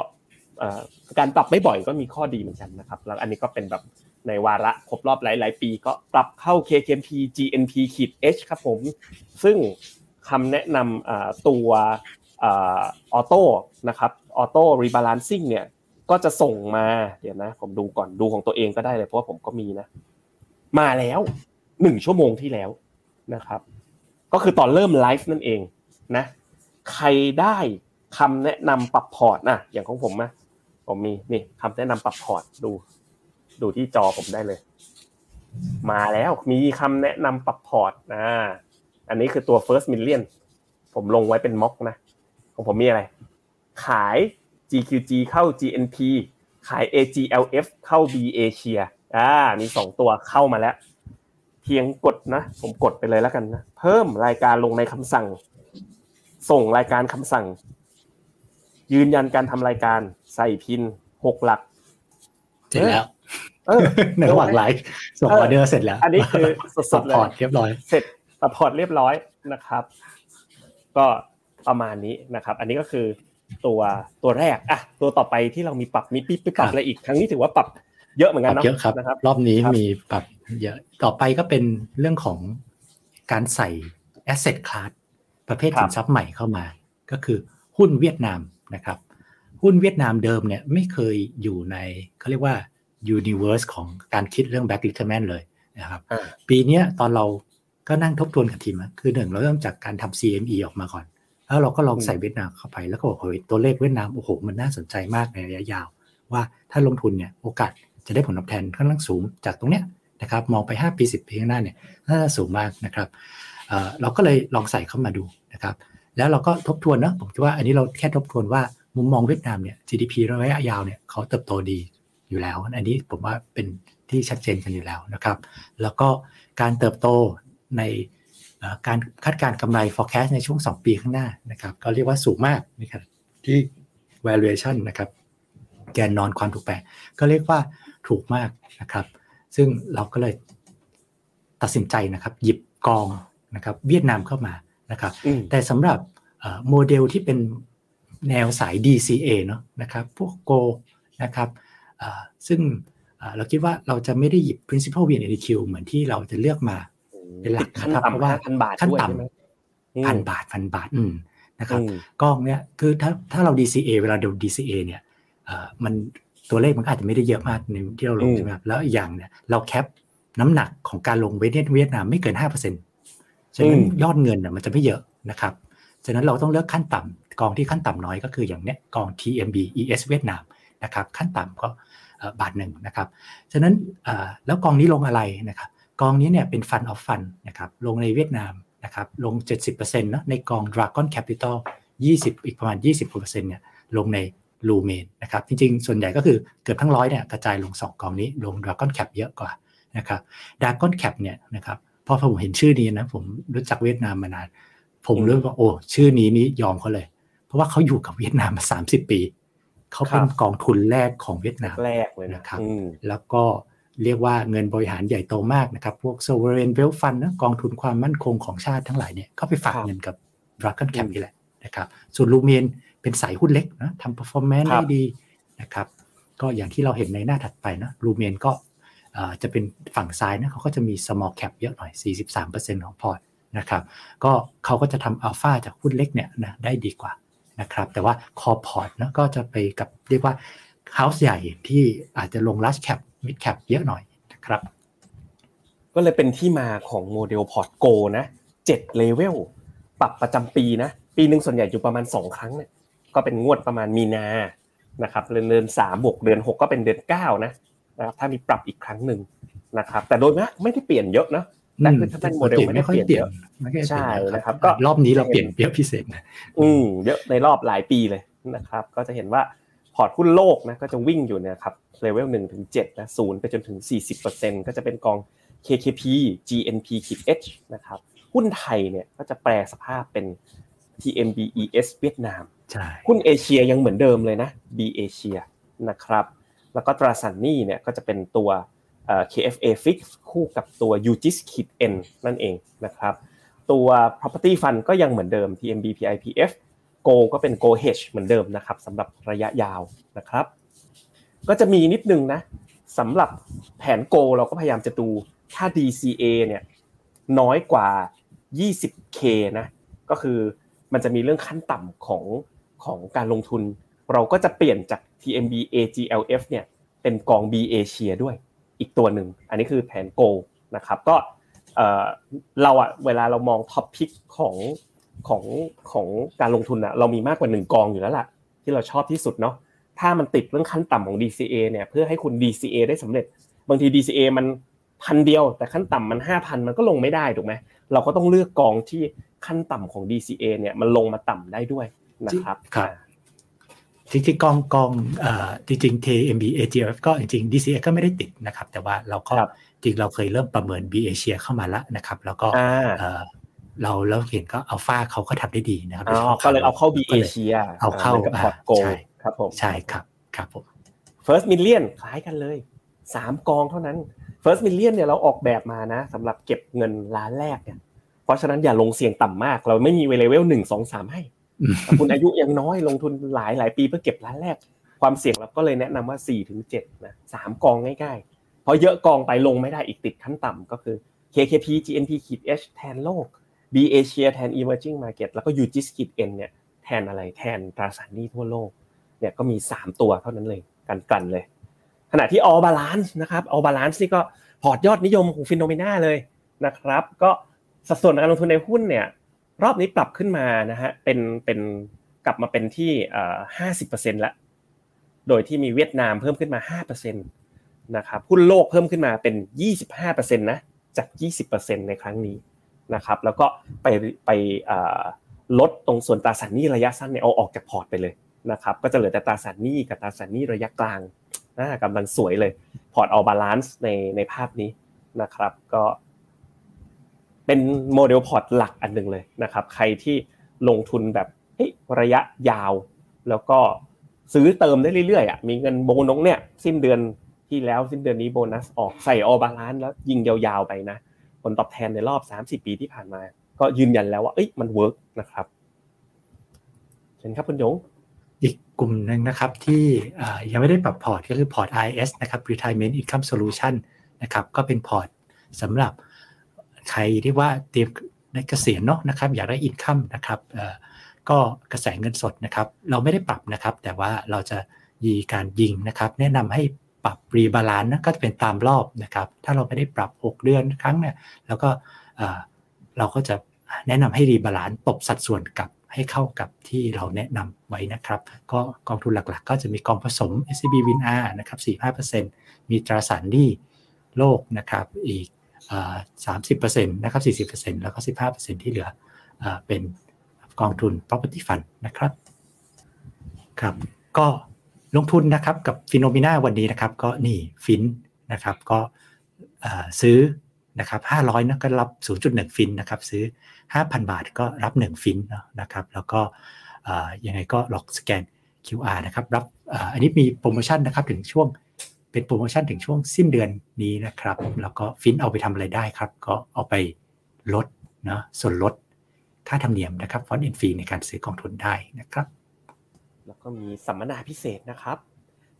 การปรับไม่บ่อยก็มีข้อดีเหมือนกันนะครับแล้วอันนี้ก็เป็นแบบในวาระครบรอบหลายๆปีก็ปรับเข้า KKP GNP-H ครับผมซึ่งคำแนะนำตัวออโต้นะครับออโต้รีบาลานซิ่งเนี่ยก็จะส่งมาเดี๋ยวนะผมดูก่อนดูของตัวเองก็ได้เลยเพราะว่าผมก็มีนะมาแล้ว1ชั่วโมงที่แล้วนะครับก็คือตอนเริ่มไลฟ์นั่นเองนะใครได้คำแนะนำปรับพอร์ตนะอย่างของผมนะผมมีนี่คำแนะนำปรับพอร์ตดูที่จอผมได้เลยมาแล้วมีคำแนะนำปรับพอร์ตอันนี้คือตัว First Million ผมลงไว้เป็นม็อกนะของผมมีอะไรขาย GQG เข้า GNP ขาย AGLF เข้า B Asia มี2ตัวเข้ามาแล้วเพียงกดนะผมกดไปเลยแล้วกันนะเพิ่มรายการลงในคำสั่งส่งรายการคำสั่งยืนยันการทำรายการใส่พิน6หลักเสร็จแล้วในระหว่างไลฟ์ส่งออเดอร์เสร็จแล้วอันนี้คือสดๆเลยเรียบร้อยเสร็จซัพพอร์ตเรียบร้อยนะครับก็ประมาณนี้นะครับอันนี้ก็คือตัวแรกตัวต่อไปที่เรามีปรับมีปิ๊บปรับอะไรอีกครั้งนี้ถือว่าปรับเยอะเหมือนกันเนาะนะครับรอบนี้มีปรับเยอะต่อไปก็เป็นเรื่องของการใส่ asset class ประเภทสินทรัพย์ใหม่เข้ามาก็คือหุ้นเวียดนามนะครับหุ้นเวียดนามเดิมเนี่ยไม่เคยอยู่ในเขาเรียกว่ายูนิเวอร์สของการคิดเรื่อง back retirement เลยนะครับปีนี้ตอนเราก็นั่งทบทวนกับทีมคือ1เราเริ่มจากการทำ CME ออกมาก่อนแล้วเราก็ลองใส่เวียดนามเข้าไปแล้วก็บอกว่าตัวเลขเวียดนามโอ้โหมันน่าสนใจมากในระยะยาวว่าถ้าลงทุนเนี่ยโอกาสจะได้ผลตอบแทนค่อนข้างสูงจากตรงเนี้ยนะครับมองไป5ปี10ปีข้างหน้าเนี่ยน่าจะสูงมากนะครับเราก็เลยลองใส่เข้ามาดูนะครับแล้วเราก็ทบทวนเนาะผมคิดว่าอันนี้เราแค่ทบทวนว่ามุมมองเวียดนามเนี่ย GDP ระยะยาวเนี่ยเขาเติบโตดีอยู่แล้วอันนี้ผมว่าเป็นที่ชัดเจนกันอยู่แล้วนะครับแล้วก็การเติบโตในการคาดการณ์กำไร forecast ในช่วง2ปีข้างหน้านะครับก็เรียกว่าสูงมากนะครับที่ valuation นะครับแกนนอนความถูกแปลก็เรียกว่าถูกมากนะครับซึ่งเราก็เลยตัดสินใจนะครับหยิบกองนะครับเวียดนามเข้ามานะครับแต่สำหรับโมเดลที่เป็นแนวสาย DCA เนาะนะครับพวกโกนะครับซึ่งเราคิดว่าเราจะไม่ได้หยิบ Principal VNEQ เหมือนที่เราจะเลือกมาเป็นหลักนะครับเพราะว่าขั้นต่ำ1,000 บาทนะครับกองเนี่ยคือถ้าเรา DCA เวลาดู DCA เนี่ยมันตัวเลขมันอาจจะไม่ได้เยอะมากในที่เราลงใช่ไหมครับแล้วอีกอย่างเนี่ยเราแคปน้ำหนักของการลงเวียดนามไม่เกิน 5% ฉะนั้นยอดเงินน่ะมันจะไม่เยอะนะครับฉะนั้นเราต้องเลือกขั้นต่ำกองที่ขั้นต่ำน้อยก็คืออย่างเนี้ยกอง TMB ES Vietnam นะครับขั้นต่ำก็1 บาทนะครับฉะนั้นแล้วกองนี้ลงอะไรนะครับกองนี้เนี่ยเป็น Fund of Fund นะครับลงในเวียดนามนะครับลง 70% เนาะในกอง Dragon Capital 20อีกประมาณ 20% เนี่ยลงใน Lumen นะครับจริงๆส่วนใหญ่ก็คือเกือบทั้ง100เนี่ยกระจายลง2กองนี้ลง Dragon Cap เยอะกว่านะครับ Dragon Cap เนี่ยนะครับพอผมเห็นชื่อนี้นะผมรู้จักเวียดนามมานานผมรู้ว่าโอ้ชื่อนี้นี่ยอมเขาเลยเพราะว่าเขาอยู่กับเวียดนามมา30ปีเขาเป็นกองทุนแรกของเวียดนามแรกเลยนะครับแล้วก็เรียกว่าเงินบริหารใหญ่โตมากนะครับพวก Sovereign Wealth Fund นะกองทุนความมั่นคงของชาติทั้งหลายเนี่ยเขาไปฝากเงินกับ Dragon Cap นี่แหละนะครับส่วน Lumen เป็นสายหุ้นเล็กนะทำ performance ได้ดีนะครับก็อย่างที่เราเห็นในหน้าถัดไปนะ Lumen ก็ จะเป็นฝั่งซ้ายนะเขาก็จะมี small cap เยอะหน่อย 43% ของพอร์ตนะครับก็เขาก็จะทำอัลฟาจากหุ้นเล็กเนี่ยนะได้ดีกว่านะครับแต่ว่า core port นะก็จะไปกับเรียกว่า house ใหญ่ที่อาจจะลง large cap mid cap เยอะหน่อยนะครับก็เลยเป็นที่มาของโมเดลพอร์ตโกนะ7 level ปรับประจำปีนะปีนึงส่วนใหญ่อยู่ประมาณ2ครั้งเนี่ยก็เป็นงวดประมาณมีนานะครับเดือน3บวกเดือน6ก็เป็นเดือน9นะครับถ้ามีปรับอีกครั้งนึงนะครับแต่โดยมากไม่ได้เปลี่ยนเยอะนะนั่นคือถ้าเป็นโมเดลไม่ได้เปลี่ยนใช่นะครับก็รอบนี้เราเปลี่ยนเยอะพิเศษนะเยอะในรอบหลายปีเลยนะครับก็จะเห็นว่าพอร์ตหุ้นโลกนะก็จะวิ่งอยู่เนี่ยครับเลเวล1ถึง7นะ0ไปจนถึง 40% ก็จะเป็นกอง KKP GNP-H นะครับหุ้นไทยเนี่ยก็จะแปรสภาพเป็น TMB ES Vietnam ใช่หุ้นเอเชียยังเหมือนเดิมเลยนะ B Asia นะครับแล้วก็ตราสารหนี้เนี่ยก็จะเป็นตัวKFA FIX คู่กับตัว UJIS-N นั่นเองนะครับตัว Property Fund ก็ยังเหมือนเดิม TMB PIPF Go ก็เป็น Go Hedge เหมือนเดิมนะครับสำหรับระยะยาวนะครับก็จะมีนิดนึงนะสำหรับแผน Go เราก็พยายามจะดูถ้า DCA เนี่ยน้อยกว่า 20K นะก็คือมันจะมีเรื่องขั้นต่ำของการลงทุนเราก็จะเปลี่ยนจาก TMB AGLF เนี่ยเป็นกอง B Asia ด้วยอีกตัวหนึ่งอันนี้คือแผนโกนะครับก็เราอ่ะเวลาเรามองท็อปพิกของการลงทุนอ่ะเรามีมากกว่า1กองอยู่แล้วล่ะที่เราชอบที่สุดเนาะถ้ามันติดเรื่องขั้นต่ำของ DCA เนี่ยเพื่อให้คุณ DCA ได้สำเร็จบางที DCA มันพันเดียวแต่ขั้นต่ำมัน 5,000 มันก็ลงไม่ได้ถูกมั้ยเราก็ต้องเลือกกองที่ขั้นต่ำของ DCA เนี่ยมันลงมาต่ำได้ด้วยนะครับจริงๆกองจริงๆ TMB AGLF ก็จริงๆ DCA ก็ไม่ได้ติดนะครับแต่ว่าเราก็จริงเราเคยเริ่มประเมิน B Asia เข้ามาแล้วนะครับแล้วก็เราเห็นก็อัลฟาเขาก็ทำได้ดีนะครับก็เลยเอาเข้า B Asia เอาเข้าพอร์ตโกครับผมใช่ครับครับผม First Million คล้ายกันเลย3กองเท่านั้น First Million เนี่ยเราออกแบบมานะสำหรับเก็บเงินล้านแรกเนี่ยเพราะฉะนั้นอย่าลงเสี่ยงต่ำมากเราไม่มีเลเวล1 2 3ให้คุณอายุยังน้อยลงทุนหลายปีเพื่อเก็บล้านแรกความเสี่ยงเราก็เลยแนะนำว่า4ถึง7นะ3กองง่ายๆเพราะเยอะกองไปลงไม่ได้อีกติดขั้นต่ำก็คือ KKP GNP-H แทนโลก B Asia แทน Emerging Market แล้วก็ UJIS-N เนี่ยแทนอะไรแทนตราสารหนี้ทั่วโลกเนี่ยก็มี3ตัวเท่านั้นเลยกันเลยขณะที่ All Balance นะครับ All Balance นี่ก็พอร์ตยอดนิยมของ FINNOMENA เลยนะครับก็สัดส่วนการลงทุนในหุ้นเนี่ยรอบนี้ปรับขึ้นมานะฮะเป็นกลับมาเป็นที่50% แล้วโดยที่มีเวียดนามเพิ่มขึ้นมา 5% นะครับหุ้นโลกเพิ่มขึ้นมาเป็น 25% นะจาก 20% ในครั้งนี้นะครับแล้วก็ไปลดตรงส่วนตราสารหนี้ระยะสั้นเนี่ยเอาออกจากพอร์ตไปเลยนะครับก็จะเหลือแต่ตราสารหนี้กับตราสารหนี้ระยะกลางกำลังสวยเลยพอร์ตเอาบาลานซ์ในภาพนี้นะครับก็เป็นโมเดลพอร์ตหลักอันนึงเลยนะครับใครที่ลงทุนแบบระยะยาวแล้วก็ซื้อเติมได้เรื่อยๆอ่ะมีเงินโบนัสเนี่ยสิ้นเดือนที่แล้วสิ้นเดือนนี้โบนัสออกใส่ออบาลานซ์แล้วยิงยาวๆไปนะผลตอบแทนในรอบ30 ปีที่ผ่านมาก็ยืนยันแล้วว่ามันเวิร์กนะครับเห็นครับคุณหยงอีกกลุ่มนึงนะครับที่ยังไม่ได้ปรับพอร์ตก็คือพอร์ต IS นะครับ Retirement Income Solution นะครับก็เป็นพอร์ตสำหรับใครเรียกว่าเตรียมเกษียณเนาะนะครับอยากได้อินคัมนะครับก็กระแสเงินสดนะครับเราไม่ได้ปรับนะครับแต่ว่าเราจะมีการยิงนะครับแนะนำให้ปรับรีบาลานซ์นะก็จะเป็นตามรอบนะครับถ้าเราไม่ได้ปรับ6เดือนครั้งเนี่ยแล้วก็เราก็จะแนะนำให้รีบาลานซ์ปรับสัดส่วนกลับให้เข้ากับที่เราแนะนำไว้นะครับก็กองทุนหลักๆก็จะมีกองผสม SCB VNR นะครับ 45% มีตราสารหนี้โลกนะครับอีก30% นะครับ 40% แล้วก็ 15% ที่เหลือเป็นกองทุน Property Fund นะครับครับก็ลงทุนนะครับกับ Phenomena วันนี้นะครับก็นี่ฟินนะครับก็ซื้อนะครับ500นะก็รับ 0.1 ฟินนะครับซื้อ 5,000 บาทก็รับ1ฟินนะครับแล้วก็ยังไงก็ลองสแกน QR นะครับรับอันนี้มีโปรโมชั่นนะครับถึงช่วงเป็นโปรโมชั่นถึงช่วงสิ้นเดือนนี้นะครับแล้วก็ฟินเอาไปทำอะไรได้ครับก็เอาไปลดนะส่วนลดค่าธรรมเนียมนะครับฟอนต์อินฟรีในการซื้อกองทุนได้นะครับแล้วก็มีสัมมนาพิเศษนะครับ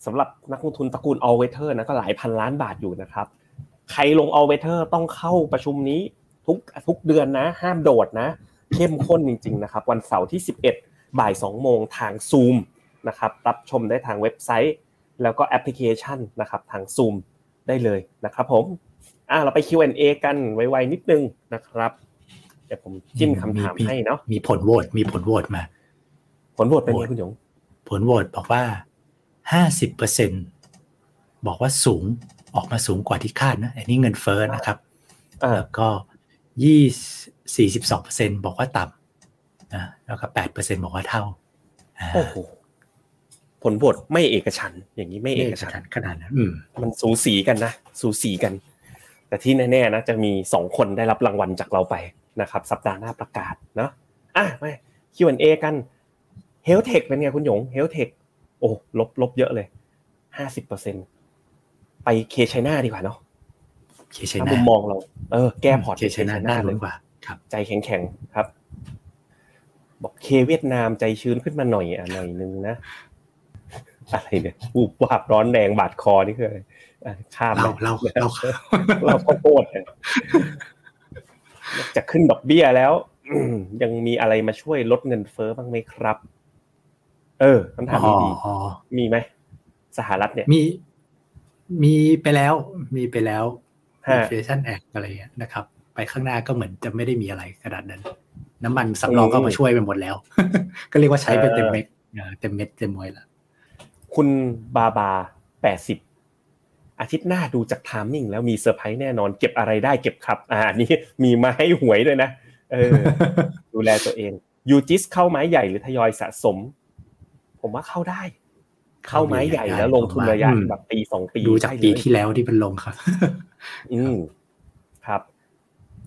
สำหรับนักลงทุนตระกูล All Weather นะก็หลายพันล้านบาทอยู่นะครับ ใครลง All Weather ต้องเข้าประชุมนี้ทุกเดือนนะห้ามโดดนะเข้มข้นจริงๆนะครับวันเสาร์ที่11 บ่าย 2:00 นทาง Zoom นะครับรับชมได้ทางเว็บไซต์แล้วก็แอปพลิเคชันนะครับทาง Zoom ได้เลยนะครับผมเราไป Q&A กันไวๆนิดนึงนะครับเดี๋ยวผมจิ้มคำถามให้เนาะมีผลโหวตมาผลโหวตเป็นไงคุณหยงผลโหวตบอกว่า 50% บอกว่าสูงออกมาสูงกว่าที่คาดนะอันนี้เงินเฟ้อนะครับแล้วก็ 42% บอกว่าต่ำนะแล้วก็ 8% บอกว่าเท่าโอ้โหผลโหวตไม่เอกฉันท์อย่างนี้ไม่เอกฉันท์ขนาดนั้นมันสูสีกันแต่ที่แน่ๆนะจะมี2คนได้รับรางวัลจากเราไปนะครับสัปดาห์หน้าประกาศเนาะไป Q&A กัน Health Tech เป็นไงคุณหยง Health Tech โอ้ลบเยอะเลย 50% ไป K China ดีกว่าเนาะ K China มุมมองเราแก้พอร์ต K China น่าลุ้นกว่าครับใจแข็งๆครับบอก K เวียดนามใจชื้นขึ้นมาหน่อยนึงนะอะไรเนี่ยอุบวาบร้อนแรงบาดคอนี่คืออะไรข้ามเราก็โกรธจะขึ้นดอกเบี้ยแล้วยังมีอะไรมาช่วยลดเงินเฟ้อบ้างไหมครับคำถามดีๆมีไหมสหรัฐเนี่ยมีไปแล้ว Inflation Act อะไรเงี้ยนะครับไปข้างหน้าก็เหมือนจะไม่ได้มีอะไรขนาดนั้นน้ำมันสำรองก็มาช่วยไปหมดแล้วก็เรียกว่าใช้ไปเต็มเม็ดเต็มมวยแล้วคุณบา80อาทิตย์หน้าดูจากไทม์มิ่งแล้วมีเซอร์ไพรส์แน่นอนเก็บอะไรได้เก็บครับอันนี้มีมาให้หวยด้วยนะดูแลตัวเองยูจิสเข้าไม้ใหญ่หรือทยอยสะสมผมว่าเข้าได้เข้าไม้ใหญ่แล้วลงทุนระยะแบบปี2ปีดูจากปีที่แล้วที่มันลงครับครับ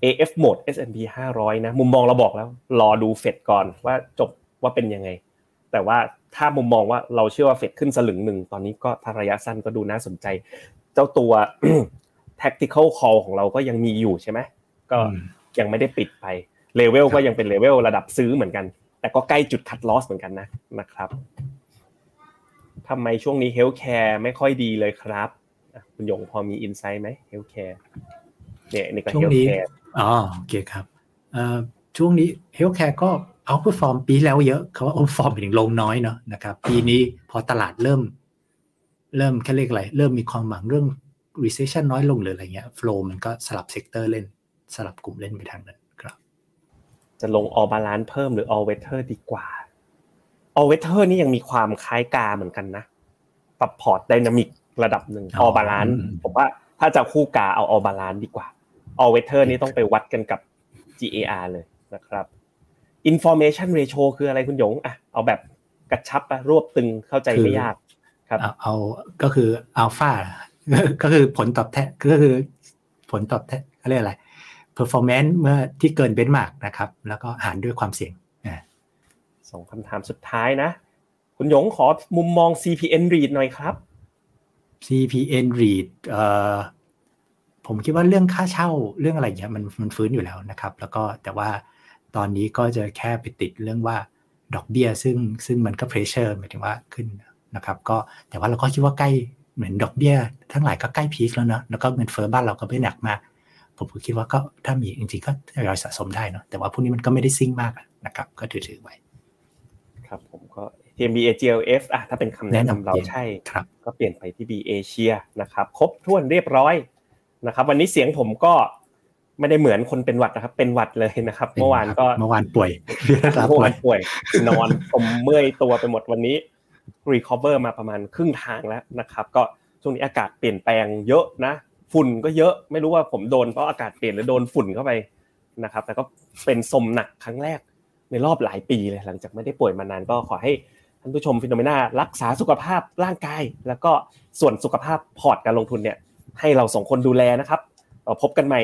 AF Mode S&P 500นะมุมมองเราบอกแล้วรอดูเฟดก่อนว่าจบว่าเป็นยังไงแต่ว่าถ้ามุมมองว่าเราเชื่อว่าเฟดขึ้นสลึงหนึ่งตอนนี้ก็ระยะสั้นก็ดูน่าสนใจเจ้าตัว tactical call ของเราก็ยังมีอยู่ใช่ไหมก็ยังไม่ได้ปิดไปเลเวลก็ยังเป็นเลเวลระดับซื้อเหมือนกันแต่ก็ใกล้จุด cut loss เหมือนกันนะครับทำไมช่วงนี้ healthcare ไม่ค่อยดีเลยครับคุณหยงพอมี insight ไหม healthcare เนี่ยนี่ก็ healthcare โอเคครับช่วงนี้ healthcare ก็outperform ปีแล้วเยอะเขาว่า outperform เป็นอย่างลงน้อยเนาะนะครับปีนี้พอตลาดเริ่มแค่เรียกอะไรเริ่มมีความหวังเรื่อง recession น้อยลงหรืออะไรเงี้ย flow มันก็สลับเซกเตอร์เล่นสลับกลุ่มเล่นไปทางนั้นครับจะลง all balance เพิ่มหรือ all weather ดีกว่า all weather นี่ยังมีความคล้ายกาเหมือนกันนะปรับพอร์ตไดนามิกระดับหนึ่ง all balance ผมว่าถ้าจะคู่กาเอา all balance ดีกว่า all weather นี่ต้องไปวัดกันกับ GAR เลยนะครับinformation ratio คืออะไรคุณหยงอ่ะเอาแบบกระชับรวบตึงเข้าใจไม่ยากครับเอาก็คืออัลฟาก็คือผลตอบแทนก็คือผลตอบแทนเค้าเรียกอะไร performance เมื่อที่เกินเบนช์มาร์คนะครับแล้วก็หารด้วยความเสี่ยง2คำถามสุดท้ายนะคุณหยงขอมุมมอง CPN read หน่อยครับ CPN read ผมคิดว่าเรื่องค่าเช่าเรื่องอะไรอย่างเงี้ยมันฟื้นอยู่แล้วนะครับแล้วก็แต่ว่าตอนนี้ก็จะแค่ไปติดเรื่องว่าดอกเบี้ยซึ่งมันก็เพรสเชอร์หมายถึงว่าขึ้นนะครับก็แต่ว่าเราก็คิดว่าใกล้เหมือนดอกเบี้ยทั้งหลายก็ใกล้พีคแล้วเนาะแล้วก็เงินเฟ้อบ้านเราก็ไม่หนักมากผมก็คิดว่าก็ถ้ามีจริงๆก็ทยอยสะสมได้เนาะแต่ว่าพวกนี้มันก็ไม่ได้ซิ่งมากนะครับก็ถือไว้ครับผมก็ TMB AGLF ถ้าเป็นคำแนะนำเราใช่ครับก็เปลี่ยนไปที่ B Asia นะครับครบถ้วนเรียบร้อยนะครับวันนี้เสียงผมก็ไม่ได้เหมือนคนเป็นหวัดนะครับเป็นหวัดเลยนะครับเมื่อวานป่วยนอนผมเมื่อยตัวไปหมดวันนี้ recover มาประมาณครึ่งทางแล้วนะครับก็ช่วงนี้อากาศเปลี่ยนแปลงเยอะนะฝุ่นก็เยอะไม่รู้ว่าผมโดนเพราะอากาศเปลี่ยนหรือโดนฝุ่นเข้าไปนะครับแต่ก็เป็นสมหนักครั้งแรกในรอบหลายปีเลยหลังจากไม่ได้ป่วยมานานก็ขอให้ท่านผู้ชม Phenomena รักษาสุขภาพร่างกายแล้วก็ส่วนสุขภาพพอร์ตการลงทุนเนี่ยให้เรา2คนดูแลนะครับพบกันใหม่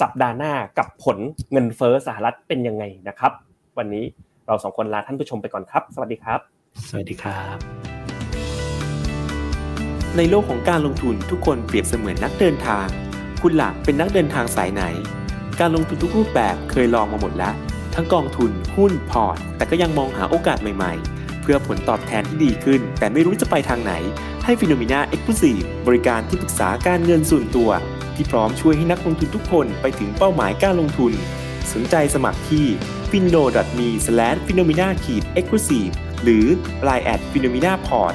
สัปดาห์หน้ากับผลเงินเฟ้อสหรัฐเป็นยังไงนะครับวันนี้เรา2คนลาท่านผู้ชมไปก่อนครับสวัสดีครับสวัสดีครับในโลกของการลงทุนทุกคนเปรียบเสมือนนักเดินทางคุณหลักเป็นนักเดินทางสายไหนการลงทุนทุกรูปแบบเคยลองมาหมดแล้วทั้งกองทุนหุ้นพอร์ตแต่ก็ยังมองหาโอกาสใหม่ๆเพื่อผลตอบแทนที่ดีขึ้นแต่ไม่รู้จะไปทางไหนให้ FINNOMENA Exclusive บริการที่ปรึกษาการเงินส่วนตัว ที่พร้อมช่วยให้นักลงทุนทุกคนไปถึงเป้าหมายการลงทุนสนใจสมัครที่ finno.me/phenomena-exclusive หรือ line@phenomena-port